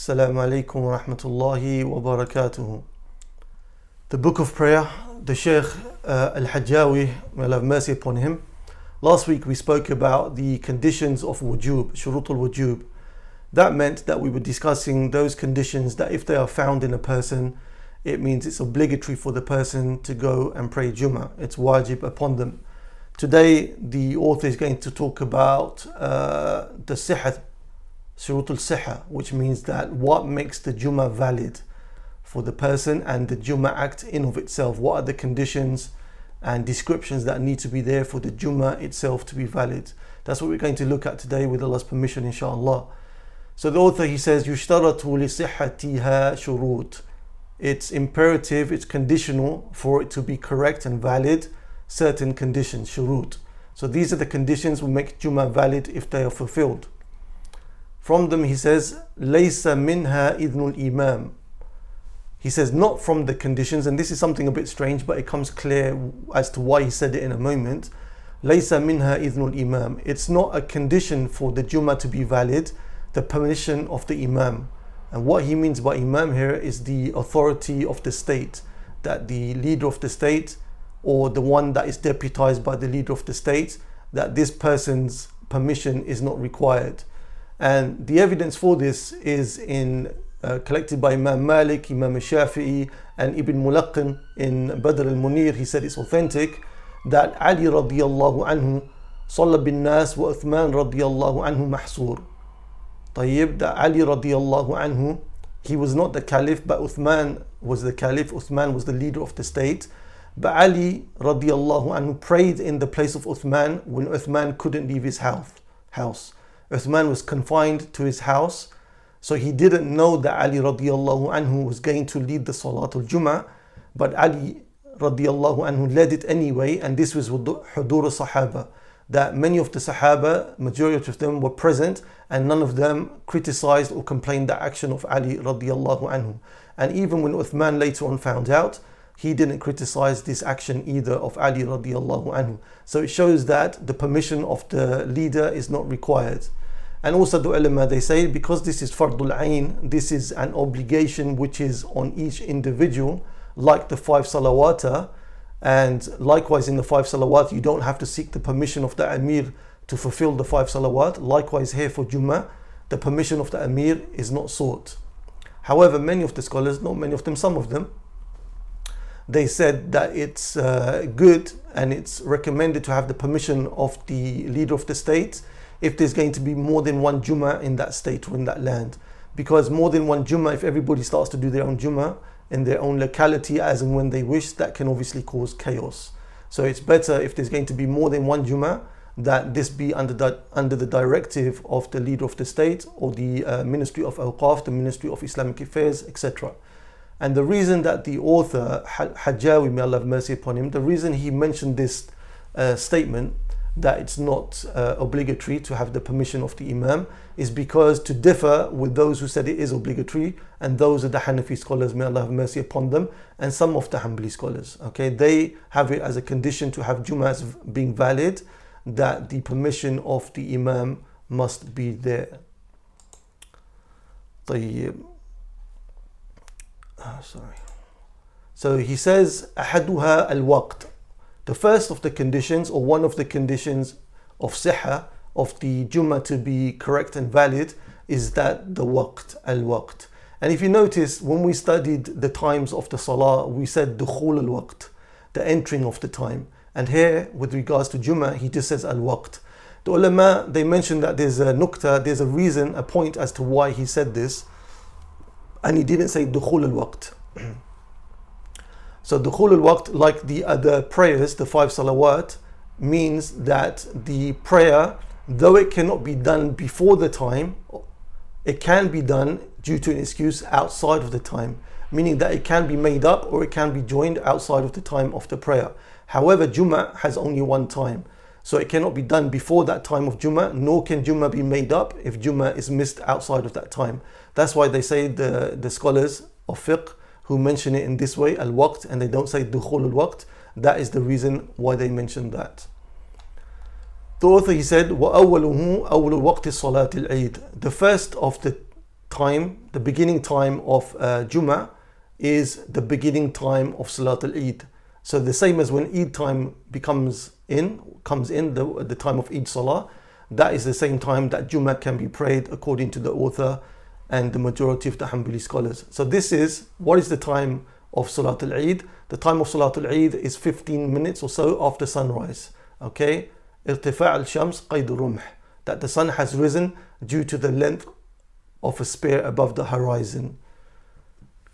Assalamu alaikum wa rahmatullahi wa barakatuhu. The Book of Prayer, the Shaykh Al Hajawi, may Allah have mercy upon him. Last week we spoke about the conditions of wujub, shurut al-wujub. That meant that we were discussing those conditions that if they are found in a person, it means it's obligatory for the person to go and pray Jummah. It's wajib upon them. Today the author is going to talk about the sihat, Shurut al-Sihha, which means that what makes the Jummah valid for the person and the Jummah act in of itself. What are the conditions and descriptions that need to be there for the Jummah itself to be valid? That's what we're going to look at today with Allah's permission, inshallah. So the author, he says, يُشْتَرَطُ لِصِحَّتِهَا شُرُوط. It's imperative, it's conditional for it to be correct and valid, certain conditions, shurut. So these are the conditions will make Jummah valid if they are fulfilled. From them, he says, لَيْسَ مِنْهَا إِذْنُ الْإِمَامِ. He says, not from the conditions, and this is something a bit strange, but it comes clear as to why he said it in a moment. لَيْسَ مِنْهَا إِذْنُ الْإِمَامِ. It's not a condition for the Jummah to be valid, the permission of the Imam. And what he means by Imam here is the authority of the state, that the leader of the state, or the one that is deputized by the leader of the state, that this person's permission is not required. And the evidence for this is in collected by Imam Malik, Imam Shafi'i and Ibn Mulaqan in Badr al Munir. He said it's authentic that Ali radiyallahu anhu salla bin nas wa Uthman radiyallahu anhu mahsur. Tayyib, that Ali radiyallahu anhu, he was not the caliph, but Uthman was the caliph. Uthman was the leader of the state, but Ali radiyallahu anhu prayed in the place of Uthman when Uthman couldn't leave his house. Uthman was confined to his house, so he didn't know that Ali radiyallahu anhu was going to lead the Salatul Jummah, but Ali radiyallahu anhu led it anyway, and this was with the Hudur al-Sahaba, that many of the Sahaba, majority of them were present, and none of them criticized or complained the action of Ali radiyallahu anhu. And even when Uthman later on found out, he didn't criticize this action either of Ali radiyallahu anhu. So it shows that the permission of the leader is not required. And also the ulama, they say, because this is fardul ayn, this is an obligation which is on each individual, like the five salawata. And likewise in the five salawat, you don't have to seek the permission of the amir to fulfill the five salawat. Likewise here for Jummah, the permission of the amir is not sought. However, many of the scholars, not many of them, some of them, they said that it's good and it's recommended to have the permission of the leader of the state if there's going to be more than one Jummah in that state or in that land. Because more than one Jummah, if everybody starts to do their own Jummah in their own locality as and when they wish, that can obviously cause chaos. So it's better if there's going to be more than one Jummah, that this be under the directive of the leader of the state or the Ministry of Awqaf, the Ministry of Islamic Affairs, etc. And the reason that the author, Hajawi, may Allah have mercy upon him, the reason he mentioned this statement, that it's not obligatory to have the permission of the Imam, is because to differ with those who said it is obligatory, and those are the Hanafi scholars, may Allah have mercy upon them, and some of the Hanbali scholars. Okay, they have it as a condition to have Jummah as being valid, that the permission of the Imam must be there. طيب. So he says, أحدها الوقت. The first of the conditions, or one of the conditions of Sihha, of the Jummah to be correct and valid, is that the waqt, al-waqt. And if you notice, when we studied the times of the Salah, we said dukhul al-waqt, the entering of the time. And here, with regards to Jummah, he just says al-waqt. The ulama, they mentioned that there's a nukta, there's a reason, a point as to why he said this. And he didn't say dukhul al-waqt. So dukhul al-waqt, like the other prayers, the five salawat, means that the prayer, though it cannot be done before the time, it can be done due to an excuse outside of the time, meaning that it can be made up or it can be joined outside of the time of the prayer. However, Jummah has only one time, so it cannot be done before that time of Jummah, nor can Jummah be made up if Jummah is missed outside of that time. That's why they say the scholars of fiqh who mention it in this way, al-waqt, and they don't say dukhul al-waqt. That is the reason why they mentioned that. The author, he said, وَأَوَّلُهُ أَوْلُ وَقْتِ الصَّلَاةِ الْعِيدِ. The first of the time, the beginning time of Jummah is the beginning time of Salat al-Eid. So the same as when Eid time comes in the time of Eid Salah, that is the same time that Jummah can be prayed according to the author and the majority of the Hanbali scholars. So this is, what is the time of Salat al-Eid? The time of Salat al-Eid is 15 minutes or so after sunrise. Okay? Irtifa' al-shams qaid rumh. That the sun has risen due to the length of a spear above the horizon.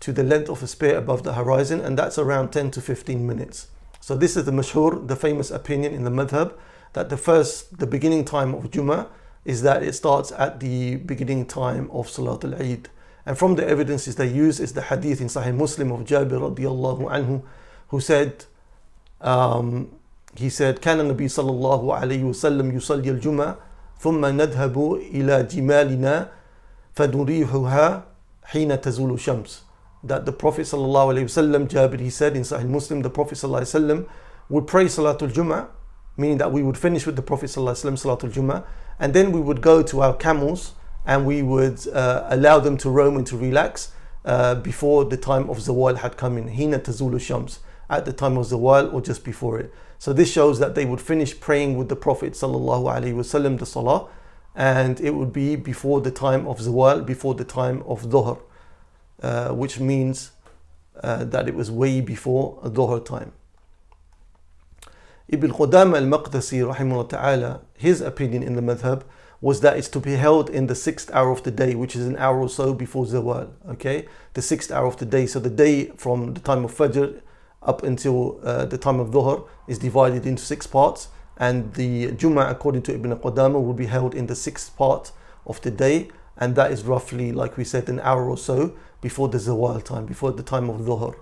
To the length of a spear above the horizon, and that's around 10 to 15 minutes. So this is the mashhur, the famous opinion in the madhab, that the beginning time of Jummah is that it starts at the beginning time of Salat al-Eid. And from the evidences they use is the hadith in Sahih Muslim of Jabir radiyallahu anhu, who said, he said, كان النبي صلى الله عليه وسلم يصلي الجمعة ثم نذهب إلى جمالنا فنريحها حين تزول الشمس. That the Prophet sallallahu alaihi wasallam, Jabir, he said in Sahih Muslim, the Prophet sallallahu alaihi wasallam would pray Salatul Jummah, meaning that we would finish with the Prophet sallallahu alaihi wasallam Salatul Jummah, and then we would go to our camels and we would allow them to roam and to relax before the time of Zawal had come in. Hina Tazulu Shams, at the time of Zawal or just before it. So this shows that they would finish praying with the Prophet sallallahu alaihi wasallam the Salah, and it would be before the time of Zawal, before the time of Dhuhr, which means that it was way before Dhuhr time. Ibn Qudamah al-Maqdisi rahimahullah ta'ala, his opinion in the madhab was that it's to be held in the 6th hour of the day, which is an hour or so before Zawal. Okay, the 6th hour of the day. So the day from the time of Fajr up until the time of Dhuhr is divided into 6 parts, and the Jummah, according to Ibn Qudamah, will be held in the 6th part of the day, and that is roughly, like we said, an hour or so before the Zawal time, before the time of Dhuhr.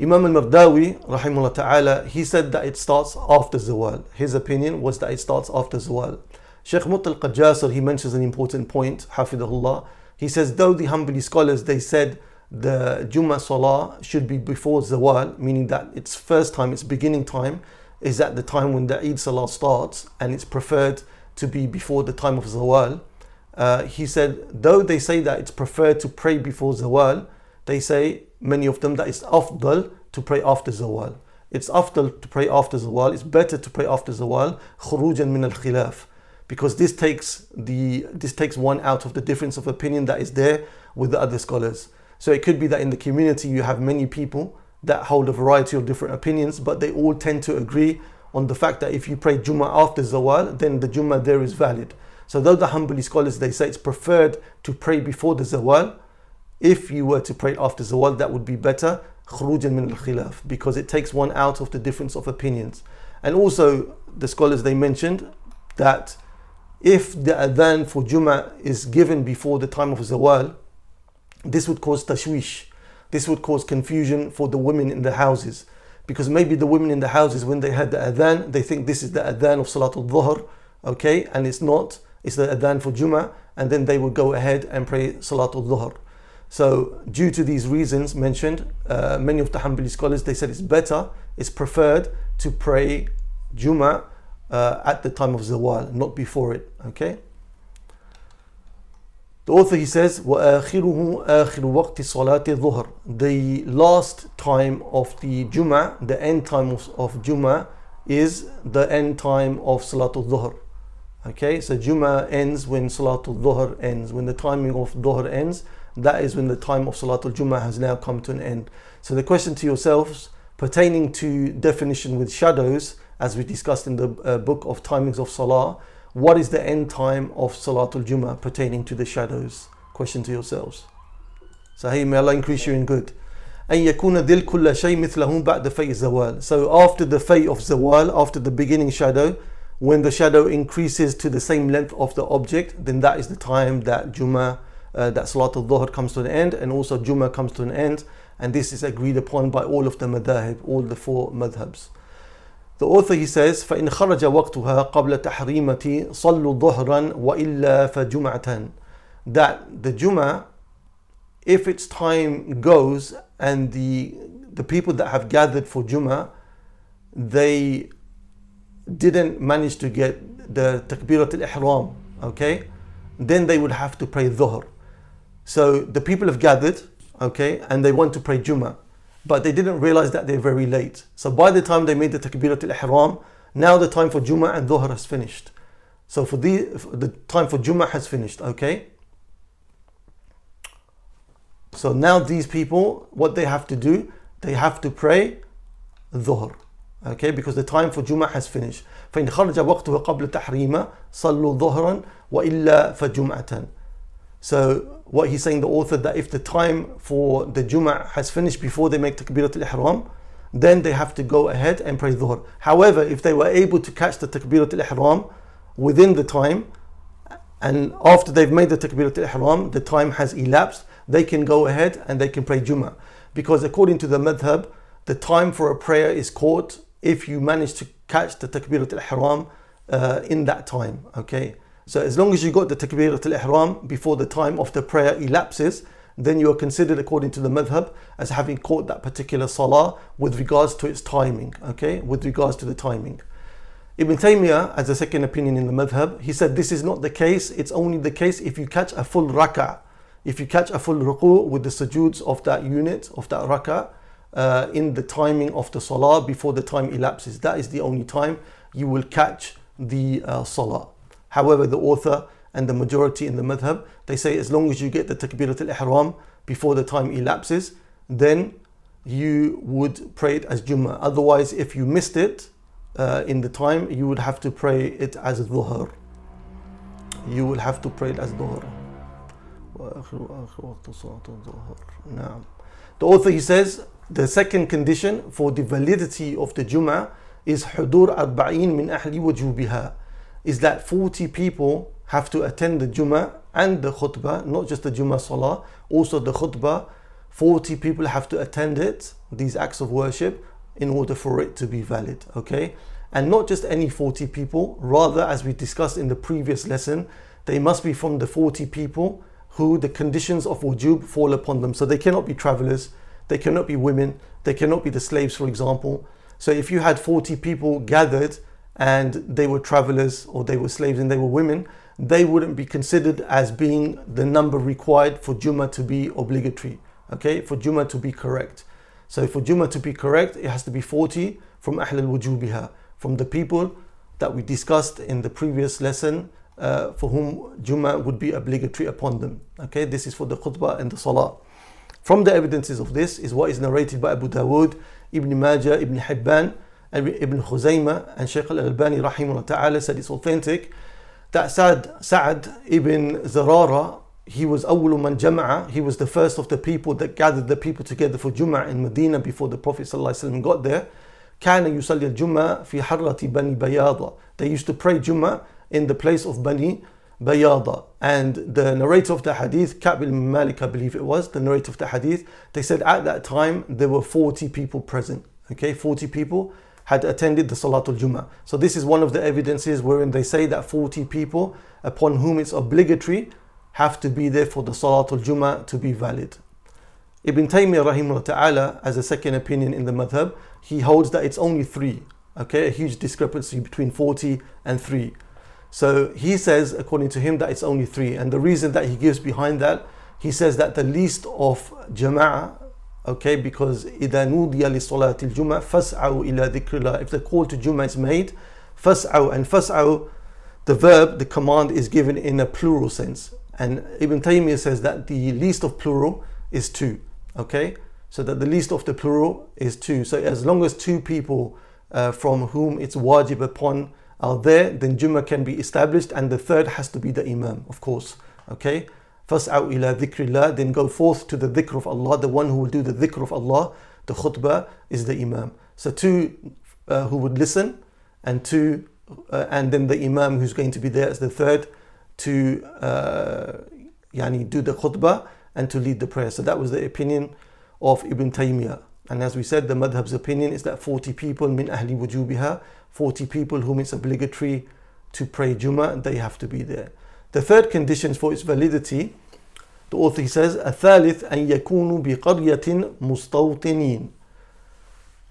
Imam al-Mardawi rahimahullah ta'ala, he said that it starts after Zawal. His opinion was that it starts after Zawal. Shaykh Mutlaq Jasser, he mentions an important point, hafidahullah. He says, though the Hanbali scholars, they said the Jummah Salah should be before Zawal, meaning that its first time, its beginning time, is at the time when the Eid Salah starts, and it's preferred to be before the time of Zawal. He said, though they say that it's preferred to pray before Zawal, they say, many of them, that it's afdal to pray after Zawal. It's afdal to pray after Zawal. It's better to pray after Zawal, khurujan min al-khilaf, because this takes one out of the difference of opinion that is there with the other scholars. So it could be that in the community you have many people that hold a variety of different opinions, but they all tend to agree on the fact that if you pray Jummah after Zawal, then the Jummah there is valid. So though the Hanbali scholars, they say it's preferred to pray before the Zawal, if you were to pray after Zawal, that would be better, khurujan min al-khilaf, because it takes one out of the difference of opinions. And also the scholars, they mentioned that if the adhan for Jummah is given before the time of Zawal, this would cause tashwish, this would cause confusion for the women in the houses, because maybe the women in the houses, when they had the adhan, they think this is the adhan of Salatul Dhuhr, okay, and it's not. It's the adhan for Jummah, and then they would go ahead and pray Salatul Dhuhr. So due to these reasons mentioned, many of the Hanbali scholars, they said it's better, it's preferred to pray Jummah at the time of Zawal, not before it. Okay. The author, he says, وَآخِرُهُ آخِرُ وَقْتِ صَلَاتِ الظُّهْرِ. The last time of the Jummah, the end time of Jummah, is the end time of Salatul Dhuhr. Okay, so Jummah ends when Salatul Dhuhr ends, when the timing of Dhuhr ends, that is when the time of Salatul Jummah has now come to an end. So the question to yourselves pertaining to definition with shadows, as we discussed in the book of timings of Salah, what is the end time of Salatul Jummah pertaining to the shadows? Question to yourselves. So hey, may Allah increase you in good. أن يكون ذل كل شيء مثلهم بعد فيء الزوال. So after the fay of Zawal, after the beginning shadow, when the shadow increases to the same length of the object, then that is the time that Jummah, that Salatul Dhuhr comes to an end, and also Jummah comes to an end, and this is agreed upon by all of the madhahib, all the 4 madhabs. The author, he says, فَإِنْ خَرَجَ وَقْتُهَا قَبْلَ تَحْرِيمَةِ صَلُّ ظُهْرًا وَإِلَّا فَجُمْعَةً. That the Jummah, if its time goes, and the people that have gathered for Jummah, they didn't manage to get the Takbirat al-Ihram, okay, then they would have to pray Dhuhr. So the people have gathered, okay, and they want to pray Jummah, but they didn't realize that they're very late. So by the time they made the Takbirat al-Ihram, now the time for Jummah and Dhuhr has finished. So for the time for Jummah has finished, okay? So now these people, what they have to do, they have to pray Dhuhr, okay? Because the time for Jummah has finished. فَإِنْ خَرْجَ وَقْتُهُ قَبْلَ تَحْرِيمًا صَلُّوا ظُهْرًا وَإِلَّا فَجُمْعَةً. So what he's saying, the author, that if the time for the Jummah has finished before they make Takbirat al-Ihram, then they have to go ahead and pray Dhuhr. However, if they were able to catch the Takbirat al-Ihram within the time, and after they've made the Takbirat al-Ihram, the time has elapsed, they can go ahead and they can pray Jummah. Because according to the madhab, the time for a prayer is caught if you manage to catch the Takbirat al-Ihram in that time, okay? So as long as you got the Takbirat al-Ihram before the time of the prayer elapses, then you are considered, according to the madhab, as having caught that particular salah with regards to its timing, okay? With regards to the timing. Ibn Taymiyyah, as a second opinion in the madhab, he said this is not the case. It's only the case if you catch a full rak'ah, if you catch a full ruku' with the sujoods of that unit, of that rak'ah, in the timing of the salah before the time elapses. That is the only time you will catch the salah. However, the author and the majority in the madhab, they say as long as you get the Takbirat al-Ihram before the time elapses, then you would pray it as Jummah. Otherwise, if you missed it in the time, you would have to pray it as Dhuhr. You will have to pray it as Dhuhr. The author, he says, the second condition for the validity of the Jummah is Hudur Arba'in min Ahli Wajubiha, is that 40 people have to attend the Jummah and the khutbah, not just the Jummah Salah, also the khutbah. 40 people have to attend it, these acts of worship, in order for it to be valid, okay? And not just any 40 people, rather, as we discussed in the previous lesson, they must be from the 40 people who the conditions of wujub fall upon them. So they cannot be travelers, they cannot be women, they cannot be the slaves, for example. So if you had 40 people gathered and they were travelers or they were slaves and they were women, they wouldn't be considered as being the number required for Jummah to be obligatory, okay, for Jummah to be correct. So for Jummah to be correct, it has to be 40 from Ahl al-Wujubiha, from the people that we discussed in the previous lesson, for whom Jummah would be obligatory upon them, okay. This is for the khutbah and the salah. From the evidences of this is what is narrated by Abu Dawood, Ibn Majah, Ibn Hibban, Ibn Khuzaymah, and Shaykh al-Albani rahimahullah ta'ala said it's authentic that Sa'd ibn Zurarah, he was awwalu man jama'a, he was the first of the people that gathered the people together for Jummah in Medina before the Prophet ﷺ got there. كَانَ يُسَلِّ الْجُمَّةِ فِي حَرَّةِ بَنِي بَيَاضَ. They used to pray Jummah in the place of Bani Bayadah. And the narrator of the hadith, Ka'b al-Malik, I believe it was, the narrator of the hadith, they said at that time there were 40 people present, okay, 40 people had attended the Salatul Jummah. So this is one of the evidences wherein they say that 40 people upon whom it's obligatory have to be there for the Salatul Jummah to be valid. Ibn Taymiyyah rahimahullah ta'ala, as a second opinion in the madhab, he holds that it's only 3, okay, a huge discrepancy between 40 and 3. So he says, according to him, that it's only 3, and the reason that he gives behind that, he says that the least of jama'ah, okay, because إِذَا نُودِيَ لِصَلَاةِ الْجُمَّةِ فَاسْعَوْا إِلَىٰ ذِكْرِ اللَّهِ. If the call to Jummah is made, فَاسْعَوْا, and فَاسْعَوْا, the verb, the command is given in a plural sense. And Ibn Taymiyyah says that the least of plural is 2, okay? So that the least of the plural is 2. So as long as 2 people from whom it's wajib upon are there, then Jummah can be established, and the third has to be the Imam, of course, okay? فَاسْعَوْا إِلَىٰ ذِكْرِ اللَّهِ, then go forth to the dhikr of Allah. The one who will do the dhikr of Allah, the khutbah, is the Imam. So 2 who would listen, and 2, and then the Imam who's going to be there as the third to do the khutbah and to lead the prayer. So that was the opinion of Ibn Taymiyyah. And as we said, the madhab's opinion is that 40 people, min ahli wujubiha, 40 people whom it's obligatory to pray Jummah, they have to be there. The third condition for its validity, the author, he says, الثالث أن يكونوا بقرية مستوطنين.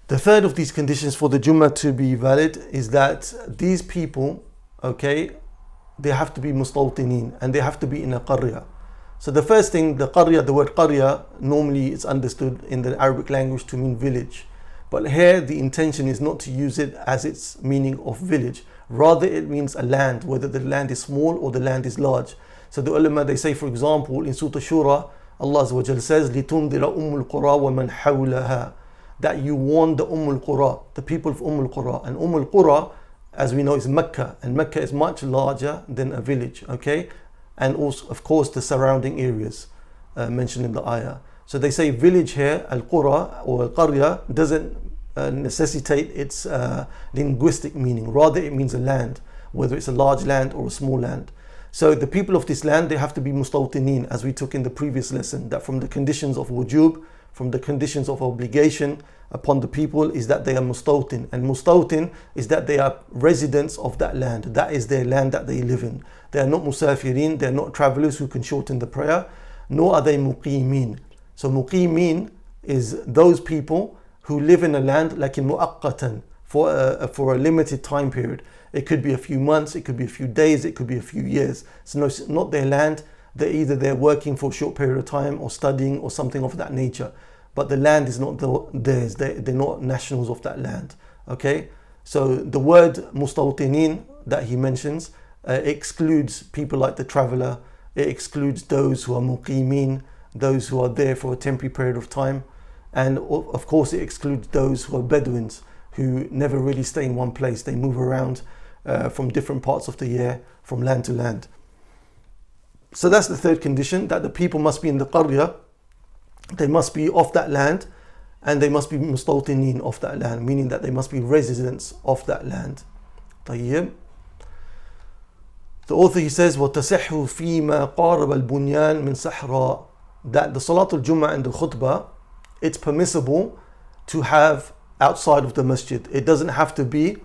The third of these conditions for the Jummah to be valid is that these people, okay, they have to be mustawtinin, and they have to be in a qarya. So the first thing, the qarya, the word qarya, normally it's understood in the Arabic language to mean village. But here the intention is not to use it as its meaning of village. Rather it means a land, whether the land is small or the land is large. So the ulama, they say, for example, in Surah Shura, Allah Azawajal says, لِتُنْذِرَ أُمُّ الْقُرَى وَمَنْ حَوْلَهَا, that you warn the al-Qura, the people of al-Qura. And al-Qura, as we know, is Mecca. And Mecca is much larger than a village, okay? And also, of course, the surrounding areas mentioned in the ayah. So they say village here, al-Qura or al-Qarya, doesn't necessitate its linguistic meaning. Rather, it means a land, whether it's a large land or a small land. So the people of this land, they have to be mustawtineen, as we took in the previous lesson, that from the conditions of wujub, from the conditions of obligation upon the people, is that they are mustawtin. And mustawtin is that they are residents of that land. That is their land that they live in. They are not musafirin, they are not travelers who can shorten the prayer, nor are they muqimin. So muqimin is those people who live in a land like in mu'aqqatan, for a limited time period. It could be a few months, it could be a few days, it could be a few years. So no, it's not their land. They're working for a short period of time or studying or something of that nature. But the land is not theirs. They're not nationals of that land. Okay? So the word mustawtinin that he mentions excludes people like the traveller. It excludes those who are muqimin, those who are there for a temporary period of time. And of course it excludes those who are Bedouins, who never really stay in one place. They move around from different parts of the year, from land to land. So that's the third condition, that the people must be in the qarya, they must be of that land, and they must be mustawtinin of that land, meaning that they must be residents of that land. طيب. The author, he says, وَتَسِحُّ فِي مَا قَارَبَ الْبُنْيَانِ مِنْ سَحْرَى, that the Salatul Jummah and the Khutbah, it's permissible to have outside of the masjid. It doesn't have to be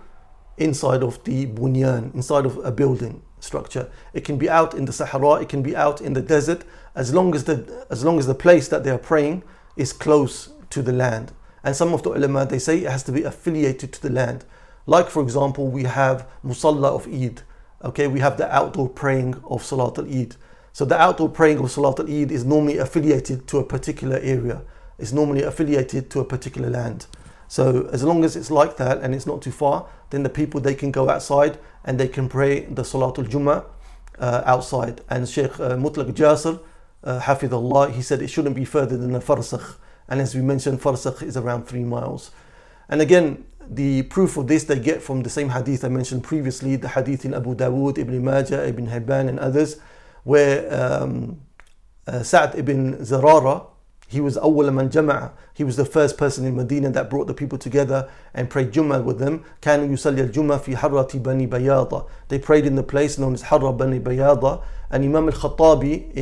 inside of the bunyan, inside of a building structure. It can be out in the Sahara, it can be out in the desert, as long as the place that they are praying is close to the land. And some of the ulama, they say it has to be affiliated to the land. Like, for example, we have Musalla of Eid. Okay, we have the outdoor praying of Salat al-Eid. So the outdoor praying of Salat al-Eid is normally affiliated to a particular area. It's normally affiliated to a particular land. So as long as it's like that and it's not too far, then the people, they can go outside and they can pray the Salatul Jummah outside. And Shaykh Mutlaq Jasser, Hafidhullah, he said it shouldn't be further than a farsakh. And as we mentioned, farsakh is around 3 miles. And again, the proof of this they get from the same hadith I mentioned previously, the hadith in Abu Dawood, Ibn Majah, Ibn Hibban and others, where Sa'd ibn Zurarah, he was awwal man jama'a. He was the first person in Medina that brought the people together and prayed Jummah with them. كانوا يصلي الجمعة في حرة بني بياضة. They prayed in the place known as حرة بني بياضة. And Imam al-Khattabi,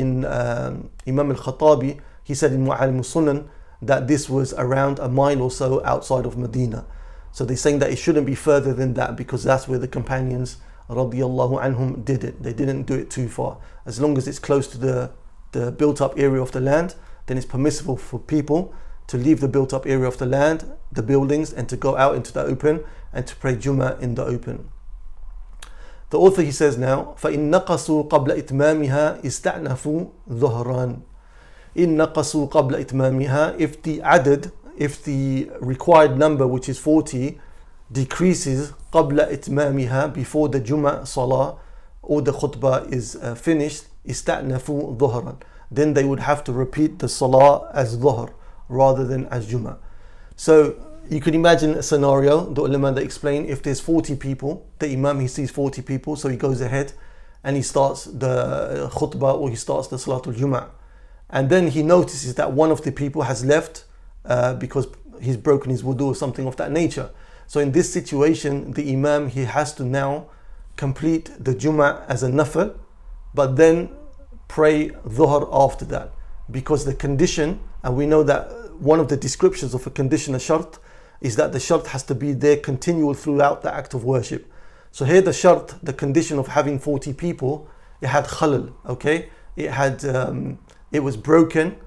he said in Mu'allim al-Sunan that this was around a mile or so outside of Medina. So they're saying that it shouldn't be further than that, because that's where the companions radiyallahu anhum did it. They didn't do it too far. As long as it's close to the built-up area of the land, then it's permissible for people to leave the built-up area of the land, the buildings, and to go out into the open and to pray Jummah in the open. The author, he says now, فَإِن نَقَصُوا قَبْلَ إِتْمَامِهَا إِسْتَعْنَفُوا ظُهْرًا. إِن نَقَصُوا قَبْلَ إِتْمَامِهَا, if the required number, which is 40, decreases قَبْلَ إِتْمَامِهَا, before the Jummah Salah or the Khutbah is finished, إِسْتَعْنَفُوا ظُهْرًا, then they would have to repeat the Salah as Dhuhr rather than as Jummah. So you can imagine a scenario, the ulama, they explain, if there's 40 people, the Imam, he sees 40 people, so he goes ahead and he starts the Khutbah, or he starts the Salatul Jummah. And then he notices that one of the people has left because he's broken his wudu or something of that nature. So in this situation, the Imam, he has to now complete the Jummah as a nafil, but then pray Dhuhr after that, because the condition, and we know that one of the descriptions of a condition, a shart, is that the shart has to be there continual throughout the act of worship. So here the shart, the condition of having 40 people, it had khalal, okay? It was broken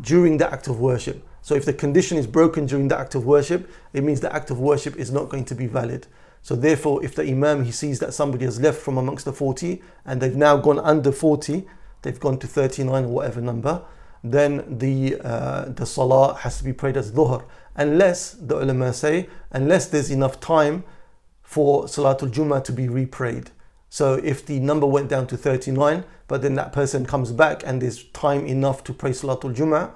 during the act of worship. So if the condition is broken during the act of worship, it means the act of worship is not going to be valid. So therefore, if the Imam, he sees that somebody has left from amongst the 40 and they've now gone under 40, they've gone to 39 or whatever number, then the salah has to be prayed as dhuhr, unless, the ulama say, unless there's enough time for Salatul Jummah to be reprayed. So if the number went down to 39, but then that person comes back and there's time enough to pray Salatul Jummah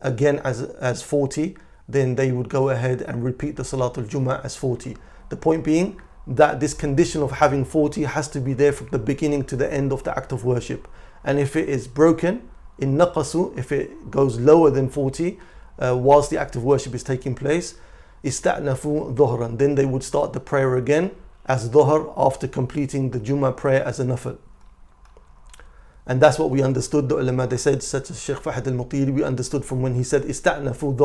again as 40, then they would go ahead and repeat the Salatul Jummah as 40. The point being that this condition of having 40 has to be there from the beginning to the end of the act of worship. And if it is broken, in naqasu, if it goes lower than 40 whilst the act of worship is taking place, ista'nafu dhuhran, then they would start the prayer again as dhuhr after completing the Jummah prayer as a nafil. And that's what we understood, the ulama, they said, such as Shaykh Fahad al-Mu'teer, we understood from when he said ista'nafu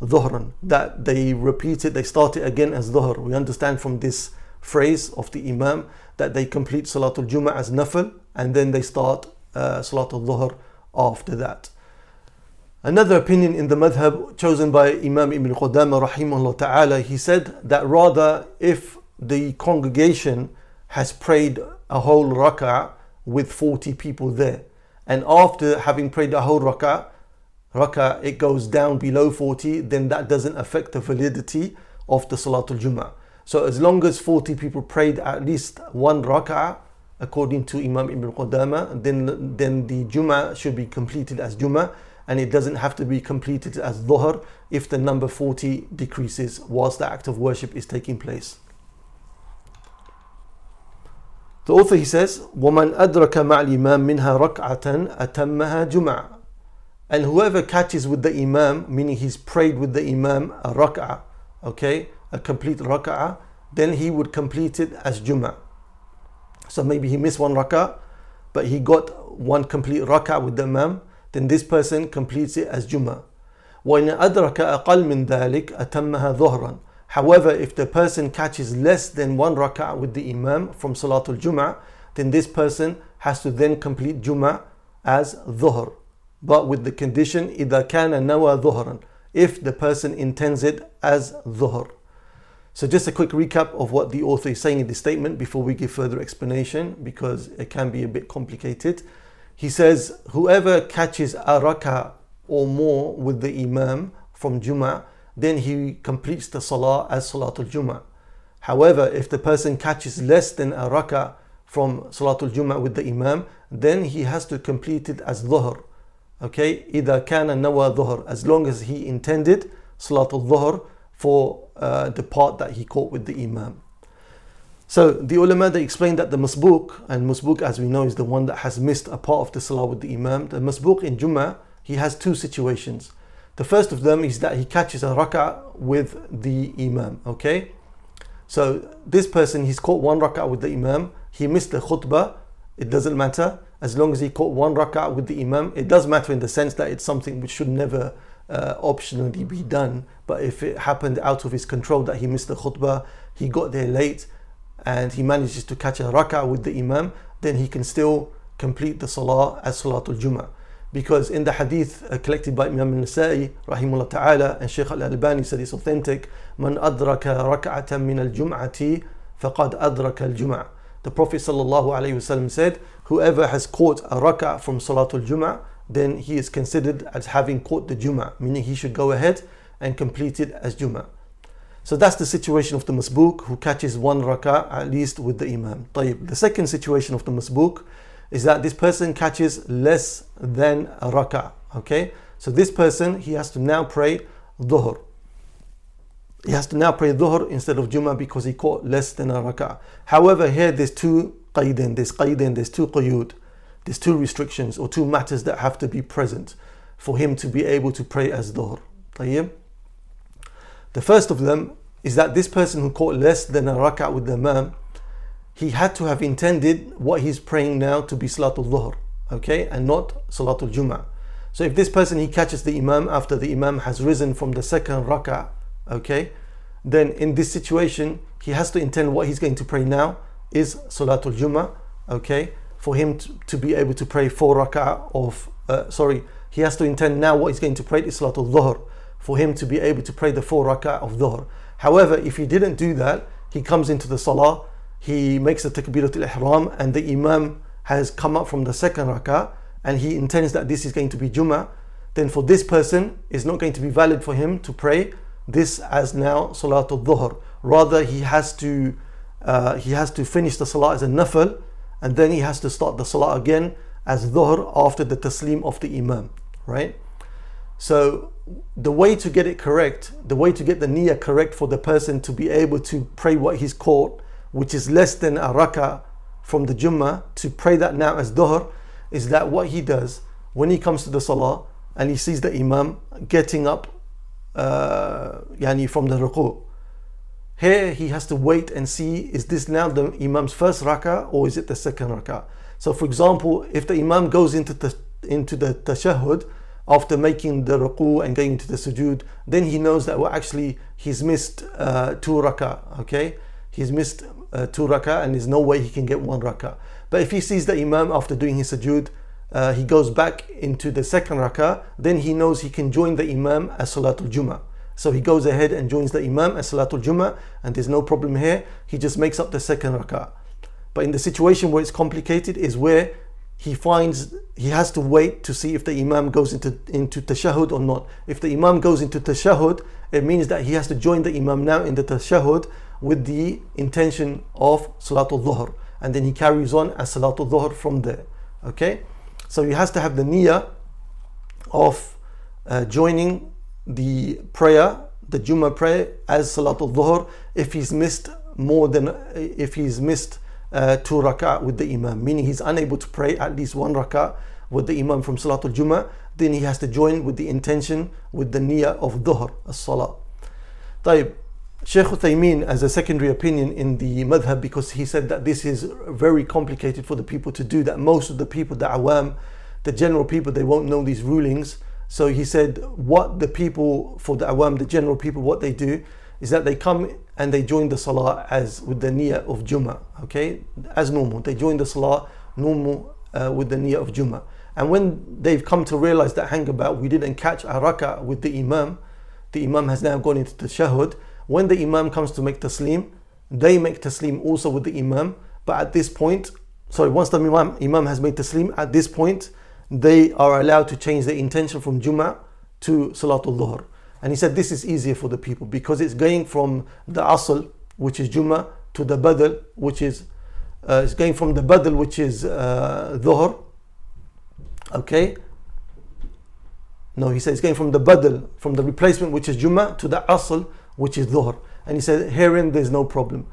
dhuhran, that they repeat it, they start it again as dhuhr. We understand from this phrase of the imam that they complete Salatul Jummah as nafil and then they start Salatul Dhuhr after that. Another opinion in the madhab chosen by Imam Ibn Qudamah rahimahullah ta'ala, he said that rather if the congregation has prayed a whole rak'ah with 40 people there, and after having prayed a whole rak'ah it goes down below 40, then that doesn't affect the validity of the Salatul Jummah. So as long as 40 people prayed at least one rak'ah, according to Imam Ibn Qudamah, then the Jummah should be completed as Jummah, and it doesn't have to be completed as Dhuhr if the number 40 decreases whilst the act of worship is taking place. The author, he says, وَمَنْ أَدْرَكَ مَعْ الْإِمَامِ مِنْهَا رَكْعَةً أَتَمَّهَا جُمْعَةً. And whoever catches with the Imam, meaning he's prayed with the Imam a rak'ah, okay, a complete rak'ah, then he would complete it as Jummah. So maybe he missed one rak'ah, but he got one complete rak'ah with the imam, then this person completes it as Jummah. وَإِنْ أَدْرَكَ أَقَلْ مِنْ ذَلِكَ أَتَمَّهَا ظُهْرًا. However, if the person catches less than one rak'ah with the imam from Salatul Jummah, then this person has to then complete Jummah as dhuhr, but with the condition إِذَا كَانَ نَوَى ظُهْرًا, if the person intends it as dhuhr. So just a quick recap of what the author is saying in this statement before we give further explanation, because it can be a bit complicated. He says, whoever catches a rak'ah or more with the imam from Jummah, then he completes the salah as Salatul Jummah. However, if the person catches less than a rak'ah from Salatul Jummah with the imam, then he has to complete it as dhuhr. Okay, إِذَا كَانَ نَوَى dhuhr, as long as he intended Salatul Dhuhr for the part that he caught with the imam. So the ulama, they explained that the masbuq, and masbuq as we know is the one that has missed a part of the salah with the imam. The masbuq in Jummah, he has two situations. The first of them is that he catches a rak'ah with the imam, okay? So this person, he's caught one rak'ah with the imam, he missed the khutbah, it doesn't matter. As long as he caught one rak'ah with the imam, it does matter in the sense that it's something which should never optionally be done, but if it happened out of his control that he missed the khutbah, he got there late and he manages to catch a rak'ah with the imam, then he can still complete the salah as Salatul Jummah. Because in the hadith collected by Imam al-Nasa'i rahimahullah ta'ala, and Shaykh al-Albani said it's authentic, man adraka rak'atan min al-jum'ati faqad adraka al-jum'ah. The Prophet sallallahu alayhi wasallam said, whoever has caught a rak'ah from Salatul Jummah, then he is considered as having caught the Jummah, meaning he should go ahead and complete it as Jummah. So that's the situation of the masbuq who catches one rak'ah at least with the imam. طيب. The second situation of the masbuq is that this person catches less than a rak'ah. Okay, so this person, he has to now pray dhuhr. He has to now pray dhuhr instead of Jummah because he caught less than a rak'ah. However, here there's two qaydin, there's two quyud. There's two restrictions or two matters that have to be present for him to be able to pray as dhuhr. The first of them is that this person who caught less than a rak'ah with the imam, he had to have intended what he's praying now to be Salatul Dhuhr, okay, and not Salatul Jummah. So if this person, he catches the imam after the imam has risen from the second rak'ah, okay, then in this situation he has to intend what he's going to pray now is Salatul Jummah, okay, for him to be able to pray four rak'ah of, he has to intend now what he's going to pray is Salatul Dhuhr, for him to be able to pray the four rak'ah of Dhuhr. However, if he didn't do that, he comes into the salah, he makes the takbiratul ihram, and the imam has come up from the second rak'ah and he intends that this is going to be Jummah, then for this person it's not going to be valid for him to pray this as now Salatul Dhuhr. Rather he has to finish the Salah as a Nafl, and then he has to start the Salah again as Dhuhr after the Taslim of the Imam, right? So the way to get it correct, the way to get the niyyah correct for the person to be able to pray what he's caught, which is less than a rak'ah from the Jummah, to pray that now as Dhuhr, is that what he does when he comes to the Salah and he sees the Imam getting up from the ruku'. Here he has to wait and see, is this now the Imam's first rak'ah or is it the second rak'ah? So for example, if the Imam goes into the tashahhud after making the ruku' and going into the sujood, then he knows that he's missed two rak'ah, okay? He's missed two rak'ah and there's no way he can get one rak'ah. But if he sees the Imam after doing his sujood, he goes back into the second rak'ah, then he knows he can join the Imam as Salatul Jummah. So he goes ahead and joins the Imam as Salatul Jummah, and there's no problem here. He just makes up the second rak'ah. But in the situation where it's complicated is where he finds he has to wait to see if the Imam goes into tashahhud or not. If the Imam goes into tashahhud, it means that he has to join the Imam now in the tashahhud with the intention of Salatul Dhuhr, and then he carries on as Salatul Dhuhr from there, okay? So he has to have the niyyah of joining the prayer, the Jummah prayer, as Salatul Dhuhr if he's missed two rak'ah with the Imam, meaning he's unable to pray at least one rak'ah with the Imam from Salatul Jummah, then he has to join with the intention, with the niyyah of Dhuhr as Salah. Taib, Shaykh Uthaymeen as a secondary opinion in the madhab, because he said that this is very complicated for the people to do, that most of the people, the awam, the general people, they won't know these rulings. So he said what the people, for the awam, the general people, what they do is that they come and they join the salah as with the niyyah of Jummah, okay, as normal. They join the salah normal with the niyyah of Jummah. And when they've come to realize that, hang about, we didn't catch a rak'ah with the Imam has now gone into tashahhud. When the Imam comes to make taslim, they make taslim also with the Imam, but at this point, once the Imam has made taslim, at this point, they are allowed to change their intention from Jummah to Salatul Dhuhr. And he said this is easier for the people because it's going from the Asl, which is Jummah, to the Badal, which is Dhuhr. Okay? No, he said it's going from the Badal, from the replacement, which is Jummah, to the Asl, which is Dhuhr. And he said herein there's no problem,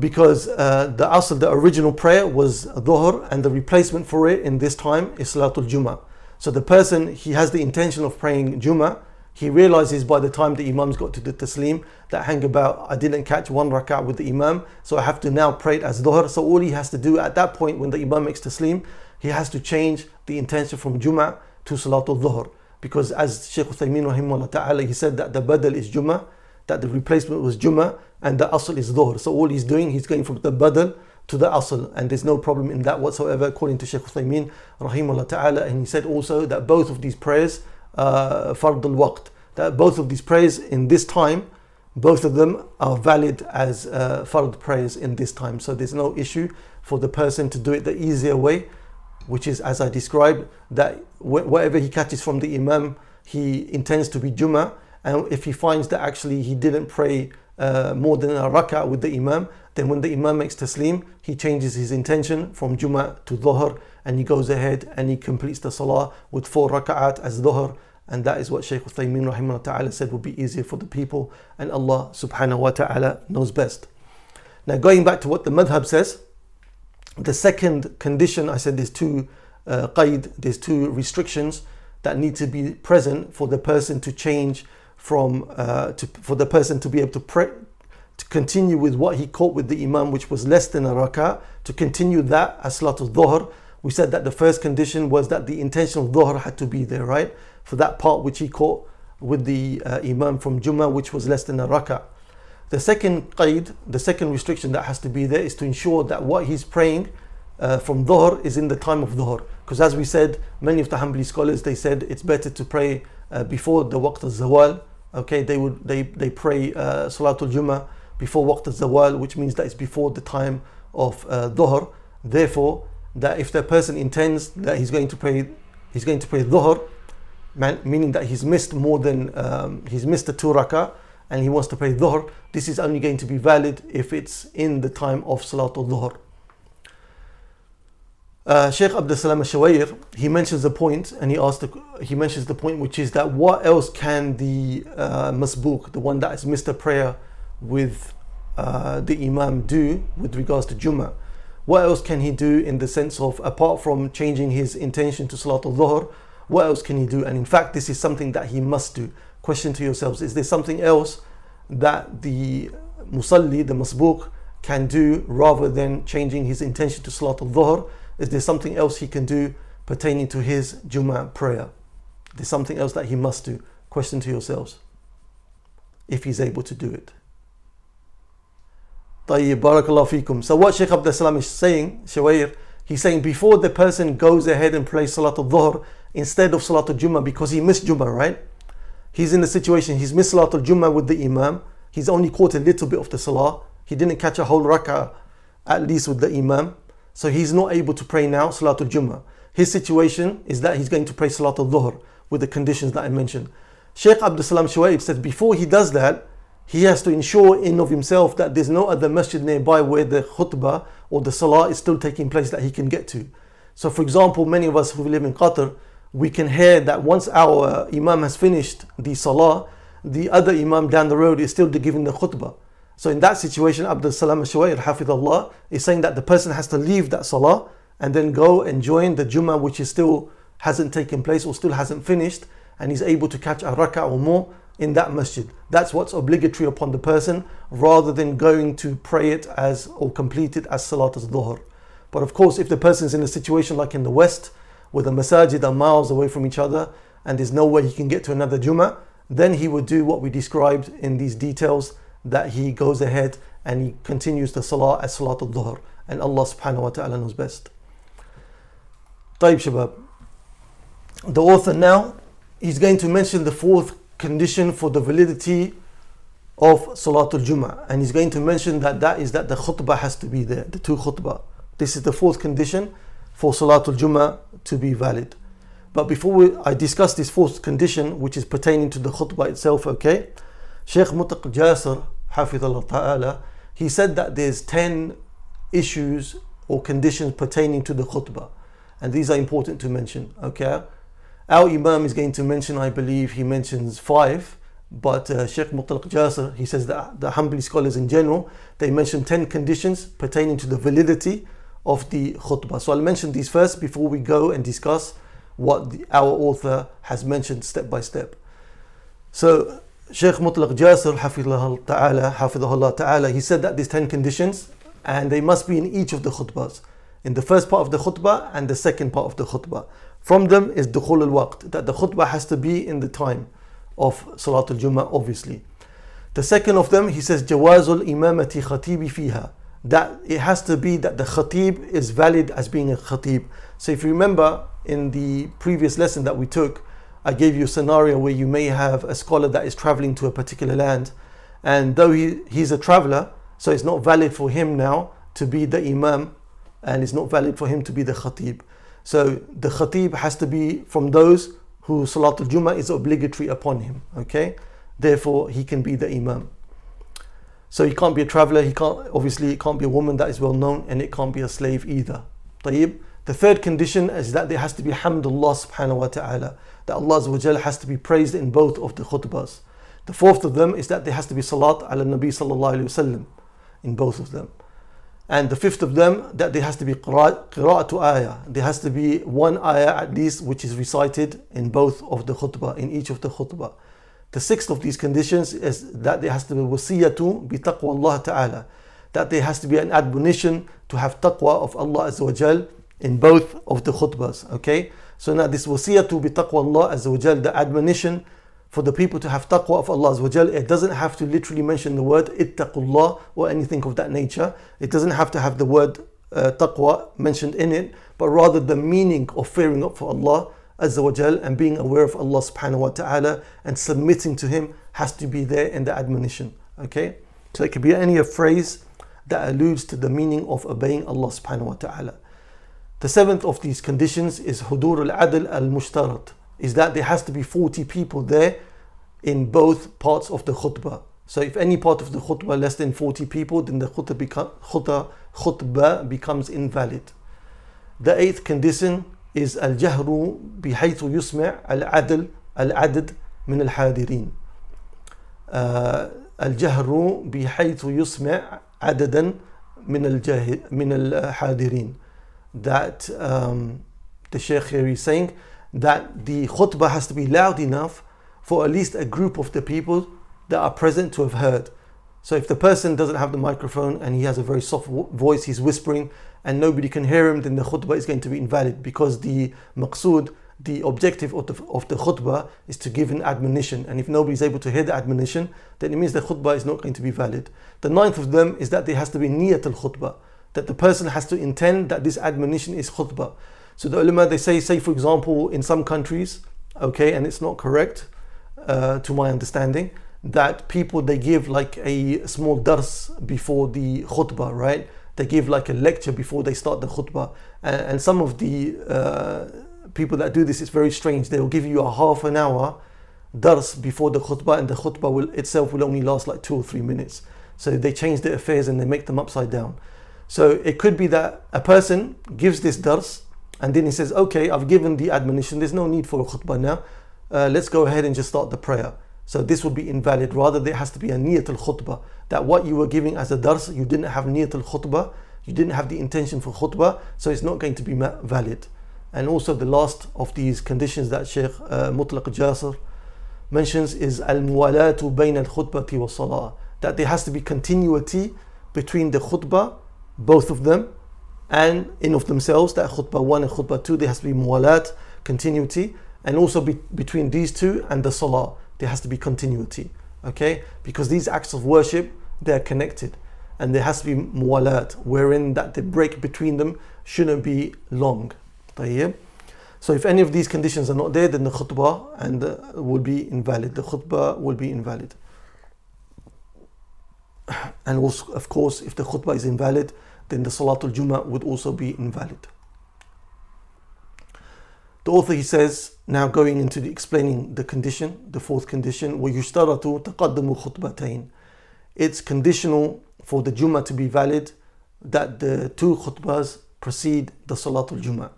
because the asl, the original prayer, was Dhuhr, and the replacement for it in this time is Salatul Jummah. So the person, he has the intention of praying Jummah, he realizes by the time the Imam's got to the taslim that, hang about, I didn't catch one rak'ah with the Imam, so I have to now pray it as Dhuhr. So all he has to do at that point, when the Imam makes taslim, he has to change the intention from Jummah to Salatul Dhuhr, because as Shaykh Uthaymeen rahimahullah ta'ala, he said that the badal is Jummah, that the replacement was Jummah, and the Asl is Dhuhr. So all he's doing, he's going from the Badal to the Asl, and there's no problem in that whatsoever, according to Shaykh Uthaymeen rahimahullah ta'ala. And he said also that both of these prayers, Fard al-Waqt, that both of these prayers in this time, both of them are valid as Fard prayers in this time. So there's no issue for the person to do it the easier way, which is as I described, that whatever he catches from the Imam, he intends to be Jummah. And if he finds that he didn't pray more than a rak'ah with the Imam, then when the Imam makes taslim, he changes his intention from Jummah to Dhuhr, and he goes ahead and he completes the salah with 4 rak'ahat as Dhuhr. And that is what Shaykh Uthaymeen rahimahullah ta'ala said would be easier for the people, and Allah subhanahu wa ta'ala knows best. Now, going back to what the madhab says, the second condition, I said there's two qaid, there's two restrictions that need to be present for the person to change from for the person to be able to pray, to continue with what he caught with the Imam, which was less than a rak'ah, to continue that as Salatul Dhuhr. We said that the first condition was that the intention of Dhuhr had to be there, right, for that part which he caught with the Imam from Jummah, which was less than a rak'ah. The second qaid, the second restriction that has to be there, is to ensure that what he's praying from Dhuhr is in the time of Dhuhr, because as we said, many of the Hanbali scholars, they said it's better to pray before the waqt al-zawal. Okay, they pray Salatul Jummah before waqt al-zawal, which means that it's before the time of Dhuhr. Therefore, that if the person intends that he's going to pray dhuhr, meaning that he's missed the 2 rakah and he wants to pray dhuhr, this is only going to be valid if it's in the time of Salatul Dhuhr. Shaykh Abd al-Salam al-Shuwai'ir, he mentions the point, and he mentions the point, which is that what else can the masbuq, the one that has missed a prayer with the imam, do with regards to Jummah? What else can he do in the sense of, apart from changing his intention to Salatul Dhuhr, what else can he do? And in fact, this is something that he must do. Question to yourselves, is there something else that the musalli, the masbuq, can do rather than changing his intention to Salatul Dhuhr? Is there something else he can do pertaining to his Jummah prayer? There's something else that he must do. Question to yourselves, if he's able to do it. Tayyib, barakallahu feekum. So what Shaykh Abd al-Salam is saying, Shuwai'ir, he's saying before the person goes ahead and plays Salatul Dhuhr instead of Salatul Jummah, because he missed Jummah, right? He's in the situation, he's missed Salatul Jummah with the imam. He's only caught a little bit of the Salah. He didn't catch a whole rak'ah, at least with the imam. So he's not able to pray now Salatul Jummah. His situation is that he's going to pray Salatul Dhuhr with the conditions that I mentioned. Shaykh Abd al-Salam Shuwai'ir said before he does that, he has to ensure in of himself that there's no other masjid nearby where the khutbah or the salah is still taking place that he can get to. So for example, many of us who live in Qatar, we can hear that once our imam has finished the salah, the other imam down the road is still giving the khutbah. So in that situation, Abd al-Salam al-Shuwai'ir, hafidhullah, is saying that the person has to leave that salah and then go and join the Jummah, which is still hasn't taken place or still hasn't finished, and he's able to catch a rak'ah or more in that masjid. That's what's obligatory upon the person, rather than going to pray it as or complete it as Salat al-Dhuhr. But of course, if the person's in a situation like in the West, where the masajid are miles away from each other and there's no way he can get to another Jummah, then he would do what we described in these details, that he goes ahead and he continues the salah as Salat al-Dhuhr, and Allah subhanahu wa ta'ala knows best. Tayyib Shabab. The author now is going to mention the fourth condition for the validity of Salatul Jummah, and he's going to mention that is the khutbah has to be there, the 2 khutbah. This is the fourth condition for Salatul Jummah to be valid. But before I discuss this fourth condition, which is pertaining to the khutbah itself, okay, Shaykh Mutlaq Jasser, hafidhullah ta'ala, he said that there's 10 issues or conditions pertaining to the khutbah, and these are important to mention, okay. Our Imam is going to mention, I believe he mentions 5, but Shaykh Mutlaq Jasser, he says that the Hanbali scholars in general, they mention 10 conditions pertaining to the validity of the khutbah. So I'll mention these first before we go and discuss what our author has mentioned step by step. So Shaykh Mutlaq Jasser, hafidhahullah ta'ala, he said that these 10 conditions, and they must be in each of the khutbahs, in the first part of the khutbah and the second part of the khutbah. From them is dukhul al-waqt, that the khutbah has to be in the time of Salatul Jummah, obviously. The second of them, he says, jawazul imamati khatibi fiha, that it has to be that the khatib is valid as being a khatib. So if you remember in the previous lesson that we took, I gave you a scenario where you may have a scholar that is traveling to a particular land, and though he's a traveler, so it's not valid for him now to be the imam, and it's not valid for him to be the khatib. So the khatib has to be from those who Salatul Jummah is obligatory upon him, okay? Therefore, he can be the imam. So he can't be a traveler, it can't be a woman that is well known, and it can't be a slave either. Tayyib. The third condition is that there has to be hamdullah subhanahu wa ta'ala, that Allah azza wa jal has to be praised in both of the khutbahs. The fourth of them is that there has to be salat ala nabi sallallahu alayhi wa sallam in both of them. And the fifth of them, that there has to be qira'atu ayah. There has to be one ayah at least which is recited in both of the khutbah, in each of the khutbah. The sixth of these conditions is that there has to be wasiyatu bi taqwa Allah ta'ala, that there has to be an admonition to have taqwa of Allah azza wa jal in both of the khutbahs, okay? So now this wasiyatu bi taqwa Allah azza wa jal, the admonition for the people to have taqwa of Allah azza wa jal, it doesn't have to literally mention the word ittaqullah or anything of that nature. It doesn't have to have the word taqwa mentioned in it, but rather the meaning of fearing up for Allah azza wa jal and being aware of Allah subhanahu wa ta'ala and submitting to him has to be there in the admonition. Okay? So it could be any phrase that alludes to the meaning of obeying Allah subhanahu wa ta'ala. The seventh of these conditions is Hudur al-Adl al-Mushtarat, is that there has to be 40 people there in both parts of the khutbah. So if any part of the khutbah less than 40 people, then the khutbah becomes invalid. The eighth condition is al-Jahru bihaythu yusma' al-Adl al-Adad min al-Hadirin. Al-Jahru bihaythu yusma' adadan min al-Hadirin. That the Shaykh here is saying that the khutbah has to be loud enough for at least a group of the people that are present to have heard. So if the person doesn't have the microphone and he has a very soft voice, he's whispering and nobody can hear him, then the khutbah is going to be invalid, because the maqsood, the objective of the khutbah, is to give an admonition, and if nobody's able to hear the admonition, then it means the khutbah is not going to be valid. The ninth of them is that there has to be niyat al-khutbah, that the person has to intend that this admonition is khutbah. So the ulama, they say for example in some countries, okay, and it's not correct to my understanding, that people, they give like a small dars before the khutbah, right? They give like a lecture before they start the khutbah, and some of the people that do this, it's very strange. They will give you a half an hour dars before the khutbah, and the khutbah will only last like 2 or 3 minutes. So they change their affairs and they make them upside down. So it could be that a person gives this dars and then he says, okay, I've given the admonition, there's no need for a khutbah now, let's go ahead and just start the prayer. So this would be invalid. Rather, there has to be a niyat al-khutbah, that what you were giving as a dars, you didn't have niyat al-khutbah, you didn't have the intention for khutbah, so it's not going to be valid. And also the last of these conditions that Shaykh Mutlaq Jasser mentions is al-muwalatu bayna al-khutbati wa salah, that there has to be continuity between the khutbah, both of them, and in of themselves, that khutbah 1 and khutbah 2, there has to be muwalat, continuity, and also between these two and the salah, there has to be continuity, okay? Because these acts of worship, they are connected, and there has to be muwalat, wherein that the break between them shouldn't be long. So if any of these conditions are not there, then the khutbah will be invalid. The khutbah will be invalid. And also, of course, if the khutbah is invalid, then the Salatul Jummah would also be invalid. The author, he says, now going into explaining the condition, the fourth condition, وَيُشْتَرَتُ تَقَدَّمُ خُطْبَتَيْن. It's conditional for the Jummah to be valid that the two khutbahs precede the Salatul Jummah.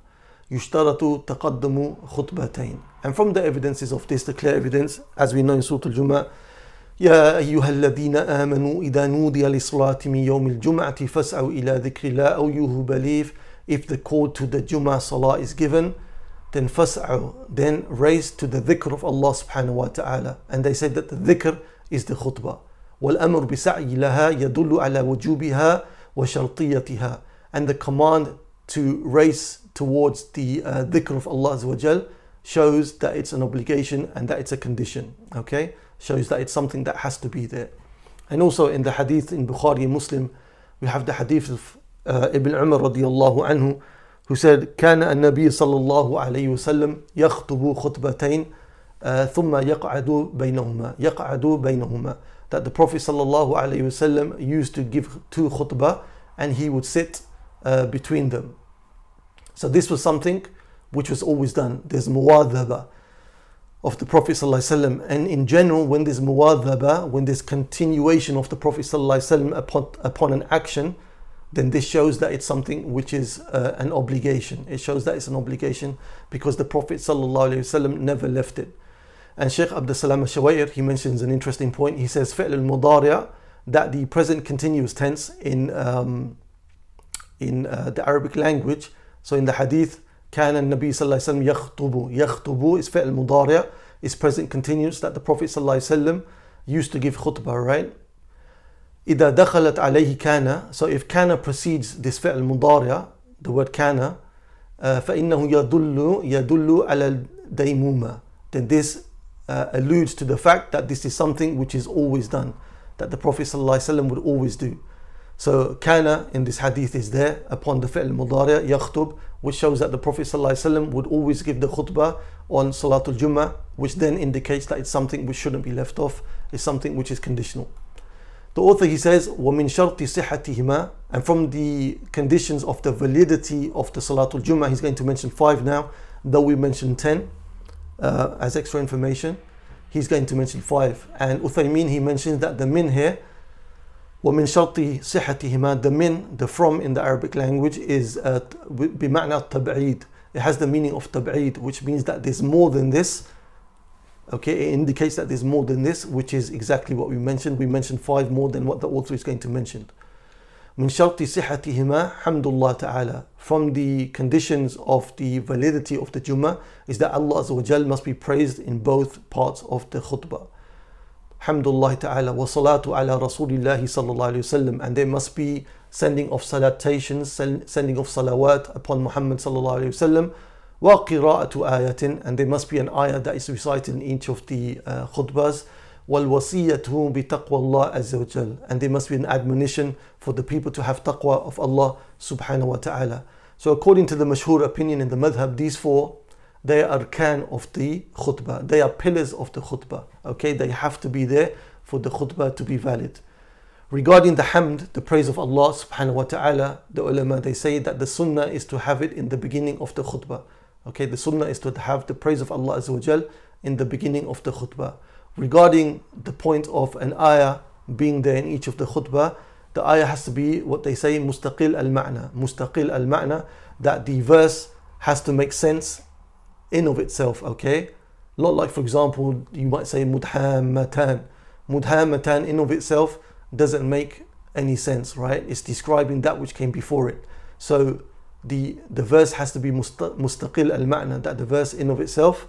يُشْتَرَتُ تَقَدَّمُ خُطْبَتَيْن. And from the evidences of this, the clear evidence, as we know in Surah Al-Jummah, يا أيها الذين آمنوا إذا نودي للصلاة من يوم الجمعة فاسعوا إلى ذكر الله. أو you believe, if the call to the Jummah Salah is given, then فاسعوا, then raise to the dhikr of Allah subhanahu wa ta'ala. And they said that the dhikr is the khutbah. والأمر بسعي لها يدل على وجوبها وشرطيتها. And the command to race towards the dhikr of Allah azza wa jal shows that it's an obligation and that it's a condition, okay? Shows that it's something that has to be there. And also in the hadith in Bukhari and Muslim, we have the hadith of Ibn Umar radiyallahu anhu, who said, كان النبي صلى الله عليه وسلم يخطب خطبتين ثم يقعد بينهما that the Prophet صلى الله عليه وسلم used to give two khutbah and he would sit between them. So this was something which was always done. There's muwadhaba of the Prophet ﷺ, and in general, when there's muwadhaba, when there's continuation of the Prophet ﷺ upon an action, then this shows that it's something which is an obligation. It shows that it's an obligation because the Prophet ﷺ never left it. And Shaykh Abd al-Salam al-Shuwai'ir, he mentions an interesting point. He says fi'l al-mudari', that the present continuous tense in the Arabic language. So in the hadith, كان النبي صلى الله عليه وسلم يخطب is فعل مضارع, is present continuous, that the Prophet صلى الله عليه وسلم used to give khutbah, right? إذا دخلت عليه كان, so if كان precedes this فعل مضارع, the word كان, فإنه يدل على الديمومة, then this alludes to the fact that this is something which is always done, that the Prophet صلى الله عليه وسلم would always do. So كان in this hadith is there upon the فعل مضارع يخطب, which shows that the Prophet ﷺ would always give the khutbah on Salatul Jummah, which then indicates that it's something which shouldn't be left off, it's something which is conditional. The author, he says, وَمِن شَرْطِ صِحَّتِهِمَا, and from the conditions of the validity of the Salatul Jummah, he's going to mention 5 now, though we mentioned 10 as extra information. He's going to mention 5. And Uthaymeen, he mentions that the min here, وَمِن شَرْطِ صِحَّتِهِمَا, the min, the from in the Arabic language is بِمَعْنَى التَّبْعِيد. It has the meaning of tab'id, which means that there's more than this. Okay, it indicates that there's more than this, which is exactly what we mentioned. We mentioned 5 more than what the author is going to mention. Min sharti sihatihima hamdulillah ta'ala. From the conditions of the validity of the Jummah is that Allah Azza wa Jal must be praised in both parts of the khutbah. Hamdulillah ta'ala wa salatu ala rasulillahi sallallahu alayhi wa sallam. And there must be sending of salutations, sending of salawat upon Muhammad sallallahu alayhi wa sallam. Wa qira'atu ayatin, and there must be an ayah that is recited in each of the khutbahs. Wal wasiyatu bi taqwa Allah azza wa jal, and there must be an admonition for the people to have taqwa of Allah subhanahu wa ta'ala. So according to the mashhur opinion in the madhab, these 4, they are arkan of the khutbah. They are pillars of the khutbah. Okay, they have to be there for the khutbah to be valid. Regarding the hamd, the praise of Allah subhanahu wa ta'ala, the ulama, they say that the sunnah is to have it in the beginning of the khutbah. Okay, the sunnah is to have the praise of Allah Azza wa Jal in the beginning of the khutbah. Regarding the point of an ayah being there in each of the khutbah, the ayah has to be what they say, mustaqil al-ma'na, that the verse has to make sense in of itself, okay? Not like, for example, you might say mudhammatan. Mudhammatan in of itself doesn't make any sense, right? It's describing that which came before it. So the verse has to be mustaqil al-ma'na, that the verse in of itself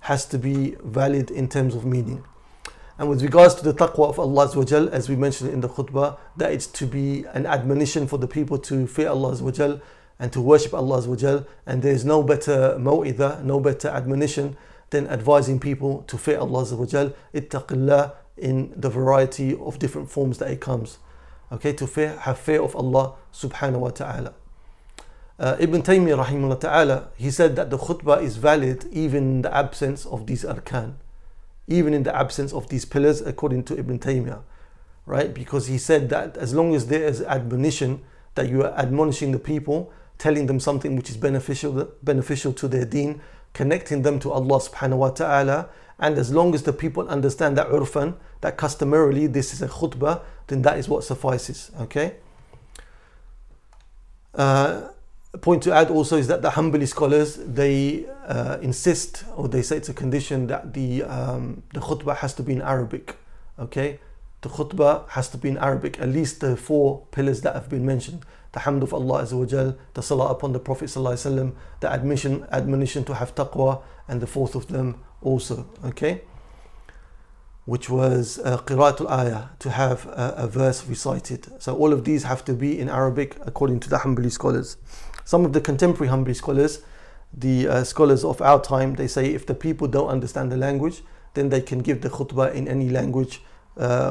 has to be valid in terms of meaning. And with regards to the taqwa of Allah Azza wa Jal, as we mentioned in the khutbah, that it's to be an admonition for the people to fear Allah Azza wa Jal and to worship Allah Azza wa Jal, and there is no better maw'idah, no better admonition than advising people to fear Allah Azza wa Jal, ittaqillah, in the variety of different forms that it comes. Okay, to fear, have fear of Allah subhanahu wa ta'ala. Ibn Taymiyyah rahimahullah ta'ala, he said that the khutbah is valid even in the absence of these arkan, even in the absence of these pillars, according to Ibn Taymiyyah, right? Because he said that as long as there is admonition, that you are admonishing the people, telling them something which is beneficial to their deen, connecting them to Allah subhanahu wa ta'ala, and as long as the people understand that urfan, that customarily this is a khutbah, then that is what suffices, okay? A point to add also is that the Hanbali scholars, they insist, or they say it's a condition, that the khutbah has to be in Arabic. Okay, the khutbah has to be in Arabic, at least the 4 pillars that have been mentioned: the hamd of Allah Azza wa Jal, the salah upon the Prophet Sallallahu Alaihi Wasallam, the admonition to have taqwa, and the 4th of them also, okay, which was qira'atul ayah, to have a verse recited. So all of these have to be in Arabic according to the Hanbali scholars. Some of the contemporary Hanbali scholars, the scholars of our time, they say if the people don't understand the language, then they can give the khutbah in any language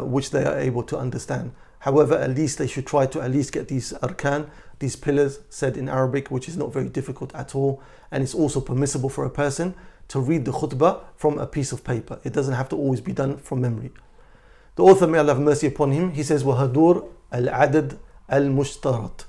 which they are able to understand. However, at least they should try to at least get these arkan, these pillars, said in Arabic, which is not very difficult at all. And it's also permissible for a person to read the khutbah from a piece of paper. It doesn't have to always be done from memory. The author, may Allah have mercy upon him, he says, وَهَدُورْ الْعَدَدْ الْمُشْتَرَطِ,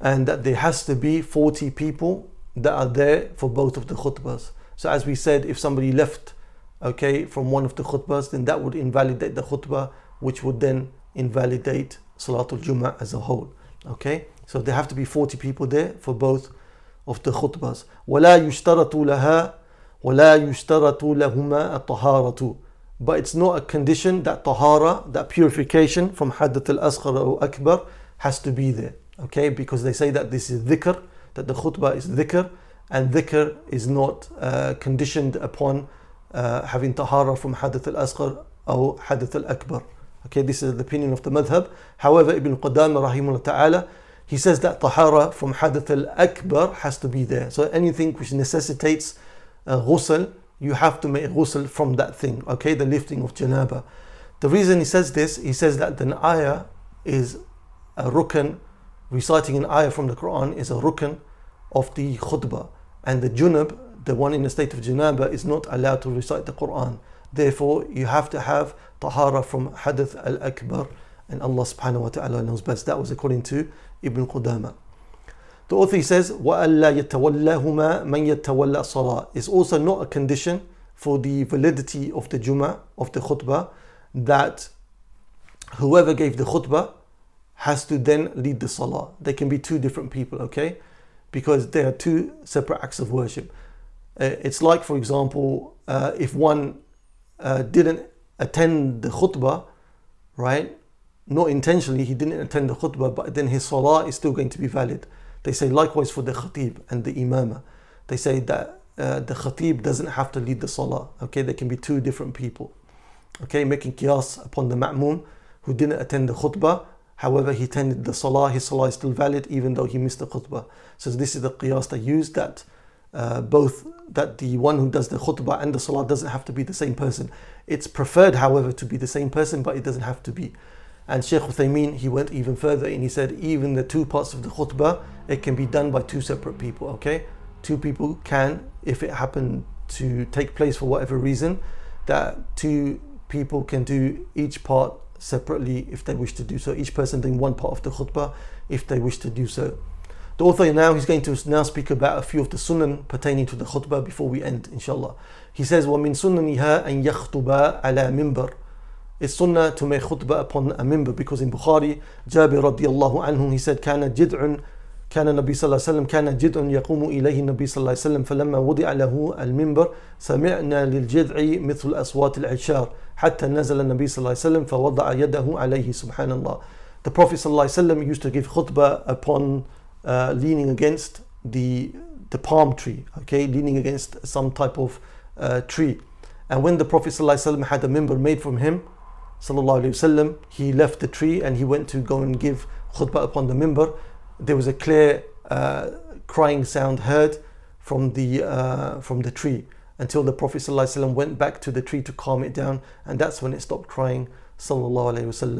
and that there has to be 40 people that are there for both of the khutbahs. So as we said, if somebody left, okay, from one of the khutbahs, then that would invalidate the khutbah, which would then invalidate Salatul Jummah as a whole. Okay, so there have to be 40 people there for both of the khutbahs. وَلَا يُشْتَرَطُ لَهَا وَلَا يُشْتَرَطُ لَهُمَا الطَّهَارَةُ, but it's not a condition that tahara, that purification from Hadath al-Asghar or Akbar, has to be there. Okay, because they say that this is dhikr, that the khutbah is dhikr, and dhikr is not conditioned upon having tahara from Hadath al-Asghar or Hadath al-Akbar. Okay, this is the opinion of the madhab. However, Ibn Qudamah rahimahullah ta'ala, he says that tahara from Hadath al-Akbar has to be there. So anything which necessitates ghusl, you have to make ghusl from that thing. Okay, the lifting of janaba. The reason he says this, he says that an ayah is a rukn. Reciting an ayah from the Quran is a rukn of the khutbah, and the junub, the one in a state of janaba, is not allowed to recite the Quran. Therefore, you have to have tahara from Hadath al-Akbar and Allah subhanahu wa ta'ala knows best. That was according to Ibn Qudamah. The author, he says, وَأَلَّا يَتَوَلَّهُمَا مَنْ يَتَوَلَّى صَلَاةً is also not a condition for the validity of the Jummah, of the khutbah, that whoever gave the khutbah has to then lead the salah. There can be two different people, okay? Because there are two separate acts of worship. It's like, for example, if one didn't attend the khutbah, right? Not intentionally, he didn't attend the khutbah, but then his salah is still going to be valid. They say likewise for the khatib and the imamah. They say that the khatib doesn't have to lead the salah, okay? There can be two different people, okay? Making qiyas upon the ma'mum who didn't attend the khutbah, however he attended the salah, his salah is still valid even though he missed the khutbah. So this is the qiyas they use, that both, that the one who does the khutbah and the salah doesn't have to be the same person. It's preferred, however, to be the same person, but it doesn't have to be. And Shaykh Uthaymeen, he went even further and he said even the two parts of the khutbah, it can be done by two separate people, okay? Two people can, if it happened to take place for whatever reason, that two people can do each part separately if they wish to do so. Each person doing one part of the khutbah if they wish to do so. The author now, he's going to now speak about a few of the sunan pertaining to the khutbah before we end, inshallah. He says, وَمِن سُنَّنِهَا أَن يَخْطُبَ عَلَى مِنْبَرٍ. It's sunnah to make khutbah upon a minbar, because in Bukhari, Jabir radiyallahu anhu, he said, كان النبي صلى الله عليه وسلم كان جدع يقوم إليه النبي صلى الله عليه وسلم فلما وضع له المنبر سمعنا للجدع مثل أصوات العشار حتى نزل النبي صلى الله عليه وسلم فوضع يده عليه سبحان الله. The Prophet صلى الله عليه وسلم used to give khutbah upon leaning against the palm tree, okay, leaning against some type of tree. And when the Prophet صلى الله عليه وسلم had a minbar made from him, صلى الله عليه وسلم, he left the tree and he went to go and give khutbah upon the minbar. There was a clear crying sound heard from the tree until the Prophet ﷺ went back to the tree to calm it down, and that's when it stopped crying. So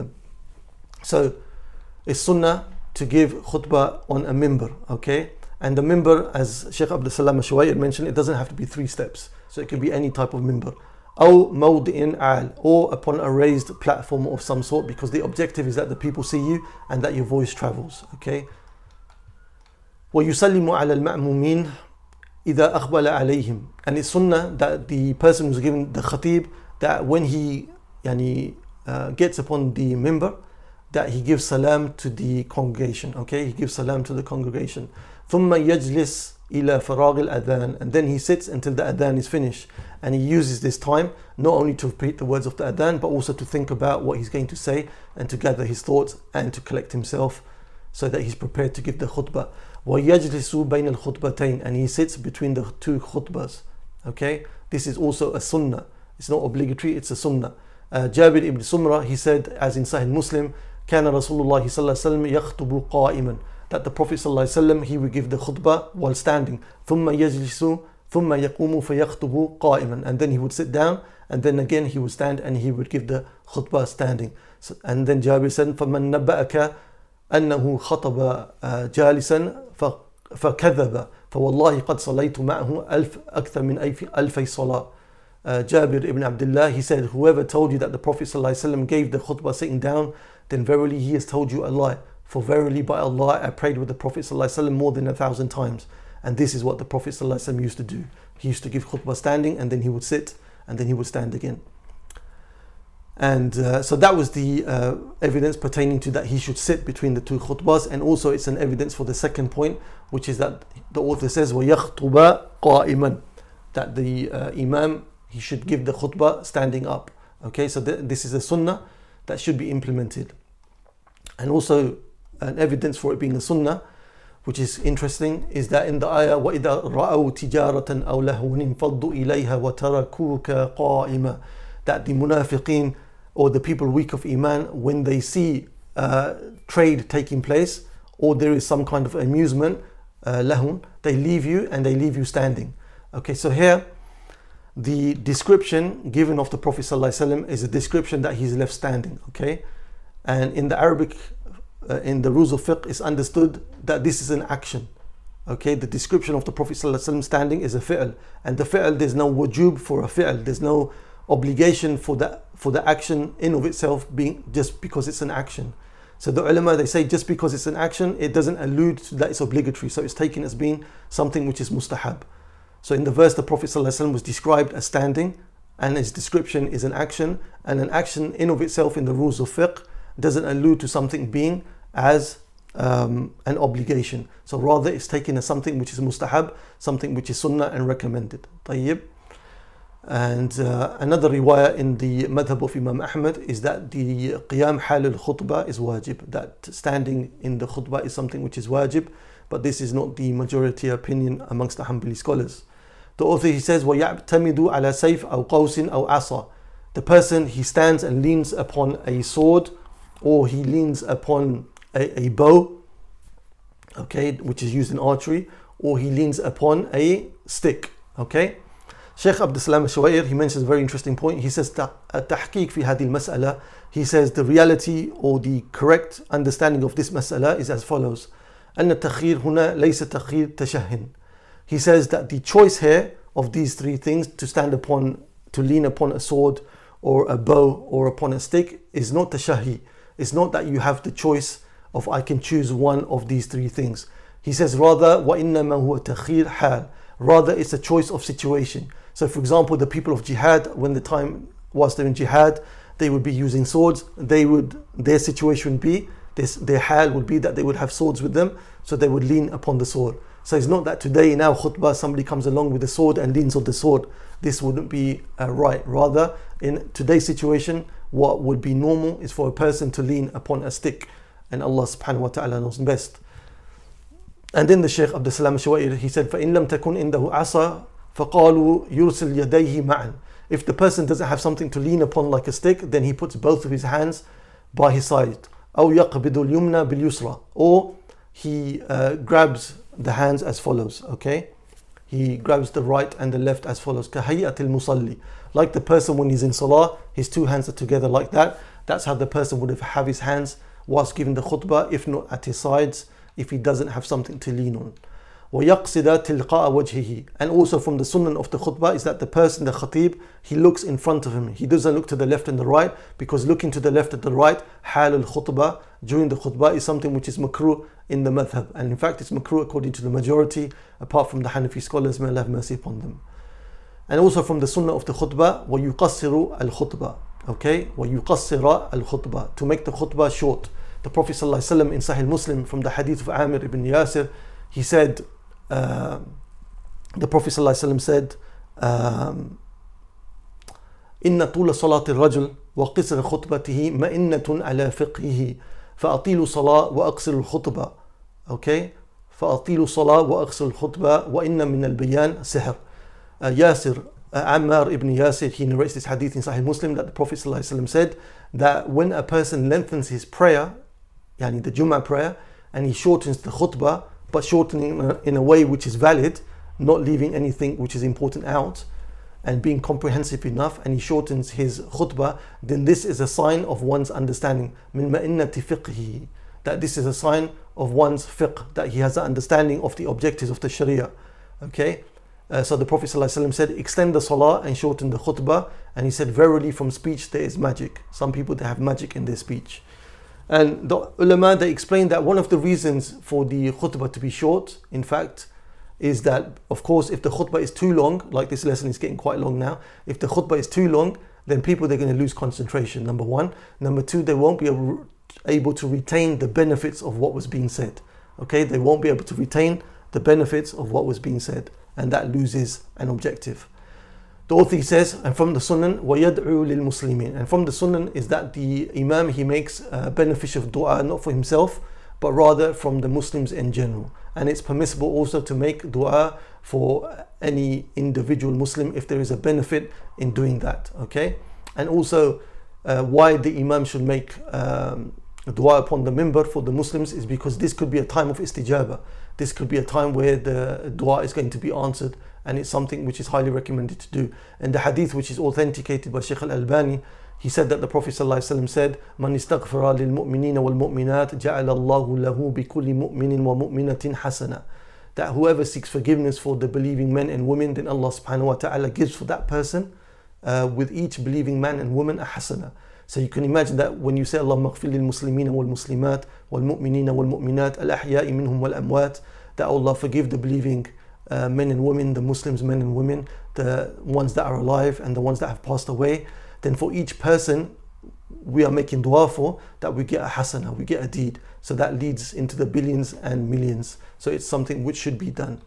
it's sunnah to give khutbah on a minbar, okay? And the minbar, as Shaykh Abd al-Salam al-Shuwai'ir mentioned, it doesn't have to be three steps, so it can be any type of minbar. أو موضع عال, or upon a raised platform of some sort, because the objective is that the people see you and that your voice travels, okay? وَيُسَلِّمُ عَلَى الْمَأْمُومِينَ إِذَا أَقْبَلَ عَلَيْهِمْ. And it's sunnah that the person who's given the khatib, that when he gets upon the minbar, that he gives salam to the congregation, okay? He gives salam to the congregation. ثُمَّ يَجْلِسْ إِلَى فَرَاغِ الْأَذَانِ. And then he sits until the adhan is finished. And he uses this time not only to repeat the words of the adhan, but also to think about what he's going to say and to gather his thoughts and to collect himself, so that he's prepared to give the khutbah. وَيَجْلِسُ بَيْنَ الْخُطْبَتَيْنِ. And he sits between the two khutbahs, okay? This is also a sunnah. It's not obligatory, it's a sunnah. Jabir ibn Sumrah, he said, as in Sahih Muslim, كَانَ رَسُولُ اللَّهِ صَلَّى اللَّهِ وَسَلَّمْ يَخْطُبُ قَائِمًا. That the Prophet ﷺ, he would give the khutbah while standing. ثُمَّ يَجْلِسُ ثُمَّ يَقُومُ فَيَخْطُبُ قَائِمًا. And then he would sit down, and then again he would stand and he would give the khutbah standing. So, and then Jabir said, فَمَنْ نَبَّأَكَ أَنَّهُ خَطَبَ جَالِسًا فَكَذَبَ فَوَاللَّهِ قَدْ صَلَيْتُ مَعْهُ أَكْثَرَ مِنْ أَلْفَيْ صَلَاةٍ. Jabir ibn Abdullah, he said, whoever told you that the Prophet ﷺ gave the khutbah sitting down, then verily he has told you a lie. For verily by Allah, I prayed with the Prophet ﷺ more than 1,000 times. And this is what the Prophet ﷺ used to do. He used to give khutbah standing, and then he would sit, and then he would stand again. And so that was the evidence pertaining to that he should sit between the two khutbahs. And also it's an evidence for the second point, which is that the author says, وَيَخْطُبَ قَائِمًا, that the imam, he should give the khutbah standing up. Okay, so this is a sunnah that should be implemented. And also, an evidence for it being a sunnah, which is interesting, is that in the ayah, وَإِذَا رَأَوْا تِجَارَةً أَوْ لَهْوًا انْفَضُّوا إِلَيْهَا وَتَرَكُوكَ قَائِمًا. That the munafiqeen, or the people weak of iman, when they see trade taking place, or there is some kind of amusement, lahun, they leave you and they leave you standing. Okay, so here, the description given of the Prophet ﷺ is a description that he's left standing, okay? And in the Arabic, in the rules of fiqh, it's understood that this is an action. Okay, the description of the Prophet ﷺ standing is a fi'l. And the fi'l, there's no wujub for a fi'l. There's no obligation for the action in of itself being just because it's an action. So the ulama, they say just because it's an action, it doesn't allude to that it's obligatory. So it's taken as being something which is mustahab. So in the verse, the Prophet ﷺ was described as standing, and his description is an action, and an action in of itself in the rules of fiqh doesn't allude to something being as an obligation. So rather it's taken as something which is mustahab, something which is sunnah and recommended. Tayyib. And another riwayah in the madhab of Imam Ahmad is that the qiyam hal al-khutbah is wajib, that standing in the khutbah is something which is wajib, but this is not the majority opinion amongst the Hanbali scholars. The author, he says, وَيَعْتَمِدُ عَلَى سَيْفٍ أَوْ قَوْسٍ أَوْ عَصَى. The person, he stands and leans upon a sword, or he leans upon a bow, okay, which is used in archery, or he leans upon a stick, okay. Shaykh Abd al-Salam al-Shuwai'ir, he mentions a very interesting point. He says, التحقيق في هذه المسألة. He says the reality or the correct understanding of this mas'ala is as follows. أن التخير هنا ليس تخير تشهن. He says that the choice here of these three things, to stand upon, to lean upon a sword or a bow or upon a stick, is not tashahi. It's not that you have the choice of I can choose one of these three things. He says rather وَإِنَّمَا هُوَ تَخِيرٌ حَالٌ. Rather it's a choice of situation. So for example, the people of jihad, when the time was they're in jihad, they would be using swords. Their situation would be, their hal would be that they would have swords with them, so they would lean upon the sword. So it's not that today in our khutbah somebody comes along with a sword and leans on the sword. This wouldn't be right. Rather, in today's situation, what would be normal is for a person to lean upon a stick. And Allah subhanahu wa ta'ala knows best. And then the Shaykh Abd al-Salam al-Shuwai'ir, he said, فَإِن لَمْ تَكُنْ إِنْدَهُ عَصَى فَقَالُوا يُرْسِلْ يَدَيْهِ مَعًا. If the person doesn't have something to lean upon like a stick, then he puts both of his hands by his side. أَوْ يَقْبِدُ الْيُمْنَى بِالْيُسْرَى. Or he grabs the hands as follows, okay? He grabs the right and the left as follows. كَهَيْئَةِ الْمُصَلِّ. Like the person when he's in salah, his two hands are together like that. That's how the person would have his hands whilst giving the khutbah, if not at his sides, if he doesn't have something to lean on. وَيَقْصِدَ تِلْقَاءَ وَجْهِهِ. And also from the sunnah of the khutbah is that the person, the khatib, he looks in front of him. He doesn't look to the left and the right, because looking to the left and the right, hal al-khutbah, during the khutbah, is something which is makruh in the madhab. And in fact, it's makruh according to the majority, apart from the Hanafi scholars, may Allah have mercy upon them. And also from the sunnah of the khutbah, وَيُقَصِّرُ al-khutbah. Okay, وَيُقَصِّرَ al-khutbah. To make the khutbah short. The Prophet ﷺ in Sahih Muslim, from the hadith of Ammar ibn Yasir, he said, the Prophet ﷺ said, إِنَّ طُولَ صَلَاةِ الرَّجُلِ وَقِصْرَ خُطْبَتِهِ مَئِنَّةٌ عَلَى فِقْهِهِ فَأَطِيلُ صَلَاةَ وَأَقْصِرُ الْخُطْبَةَ. Okay, فَأَطِيلُ صَلَاةَ وَأَقْصِرُ الْخُطْبَةَ وَإِنَّ مِنَ الْبَيَانِ سِحْرٌ. Yasir, Ammar ibn Yasir, he narrates this hadith in Sahih Muslim that the Prophet ﷺ said that when a person lengthens his prayer, yani the Jummah prayer, and he shortens the khutbah, but shortening in a way which is valid, not leaving anything which is important out, and being comprehensive enough, and he shortens his khutbah, then this is a sign of one's understanding. Min ma'innati fiqhi, that this is a sign of one's fiqh, that he has an understanding of the objectives of the sharia. Okay, so the Prophet ﷺ said, extend the salah and shorten the khutbah, and he said, verily from speech there is magic. Some people, they have magic in their speech. And the ulama, they explained that one of the reasons for the khutbah to be short, in fact, is that, of course, if the khutbah is too long, like this lesson is getting quite long now, if the khutbah is too long, then people, they're going to lose concentration, number one. Number two, they won't be able to retain the benefits of what was being said. Okay, they won't be able to retain the benefits of what was being said, and that loses an objective. The author says, and from the sunnah, وَيَدْعُوا لِلْمُسْلِمِينَ. And from the sunnah is that the imam, he makes a beneficial dua, not for himself, but rather from the Muslims in general. And it's permissible also to make dua for any individual Muslim if there is a benefit in doing that. Okay, and also why the imam should make dua upon the minbar for the Muslims is because this could be a time of istijaba. This could be a time where the dua is going to be answered, and it's something which is highly recommended to do. And the hadith, which is authenticated by Shaykh al-Albani, he said that the Prophet ﷺ said, "Man istaghfara lil mu'minina wal mu'minat, ja'ala Allahu lahu bi kulli mu'minin wa mu'minatin hasana." That whoever seeks forgiveness for the believing men and women, then Allah subhanahu wa ta'ala gives for that person with each believing man and woman a hasana. So you can imagine that when you say Allahumma ghfir lil muslimina wal muslimat wal mu'minina wal mu'minat al ahya'i minhum wal amwat, that Allah forgive the believing men and women, the Muslims men and women, the ones that are alive and the ones that have passed away, then for each person we are making dua for, that we get a hasana, we get a deed. So that leads into the billions and millions. So it's something which should be done.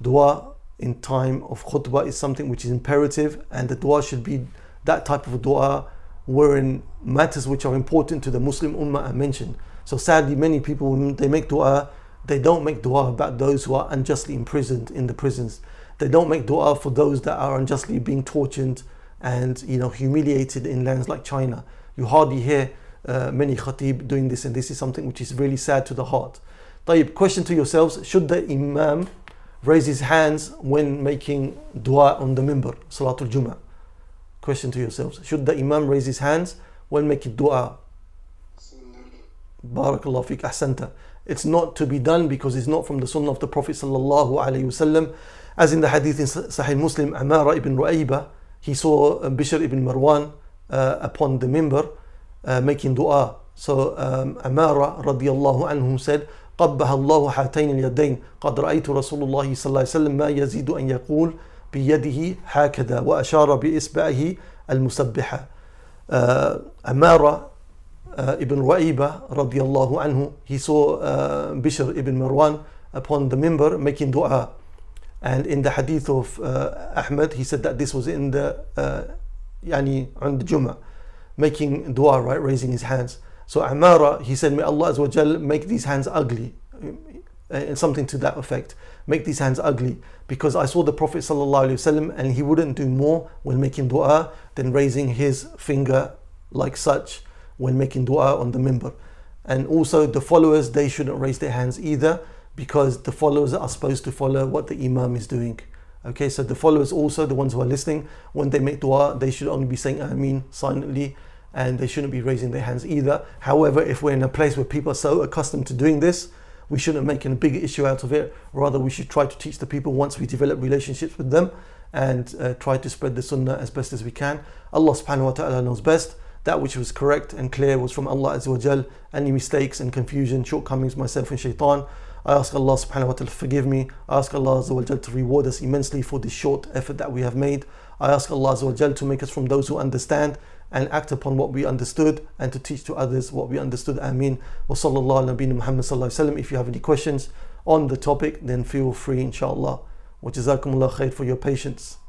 Dua in time of khutbah is something which is imperative, and the dua should be that type of dua wherein matters which are important to the Muslim ummah are mentioned. So sadly, many people, when they make dua, they don't make dua about those who are unjustly imprisoned in the prisons. They don't make dua for those that are unjustly being tortured and, you know, humiliated in lands like China. You hardly hear many khatib doing this, and this is something which is really sad to the heart. Tayyib, question to yourselves: should the imam raise his hands when making dua on the minbar, Salatul Jum'ah? Question to yourselves: should the imam raise his hands when making dua? Barakallahu fiqh, ahsanta. It's not to be done because it's not from the sunnah of the Prophet sallallahu alaihi wasallam. As in the hadith in Sahih Muslim, Amara ibn Ruwaybah, he saw Bishr ibn Marwan upon the minbar making dua. So Amara radiyallahu anhum said, قبها الله هاتين اليدين قد رأيت رسول الله صلى الله عليه وسلم ما يزيد أن يقول بيده هكذا وأشار بإصبعه المسبحة. Amara ibn Ruwaybah radiyallahu anhu, he saw Bishr ibn Marwan upon the minbar making dua, and in the hadith of Ahmad, he said that this was in the on the Jum'ah, making dua, right, raising his hands. So Amara, he said, may Allah Azza wa Jal make these hands ugly, and something to that effect, make these hands ugly, because I saw the Prophet sallallahu alaihi wasallam and he wouldn't do more when making dua than raising his finger like such when making dua on the minbar. And also the followers, they shouldn't raise their hands either, because the followers are supposed to follow what the imam is doing. Okay, so the followers also, the ones who are listening, when they make dua, they should only be saying Ameen silently, and they shouldn't be raising their hands either. However, if we're in a place where people are so accustomed to doing this, we shouldn't make a bigger issue out of it. Rather, we should try to teach the people once we develop relationships with them, and try to spread the sunnah as best as we can. Allah subhanahu wa ta'ala knows best. That which was correct and clear was from Allah Azza wa Jal. Any mistakes and confusion, shortcomings, myself and shaitan, I ask Allah subhanahu wa ta'ala to forgive me. I ask Allah Azza wa Jal to reward us immensely for this short effort that we have made. I ask Allah Azza wa Jal to make us from those who understand and act upon what we understood, and to teach to others what we understood. Ameen. Wa sallallahu ala nabina Muhammad sallallahu alayhi wa sallam. If you have any questions on the topic, then feel free, inshallah. Wa jazakumullah khair for your patience.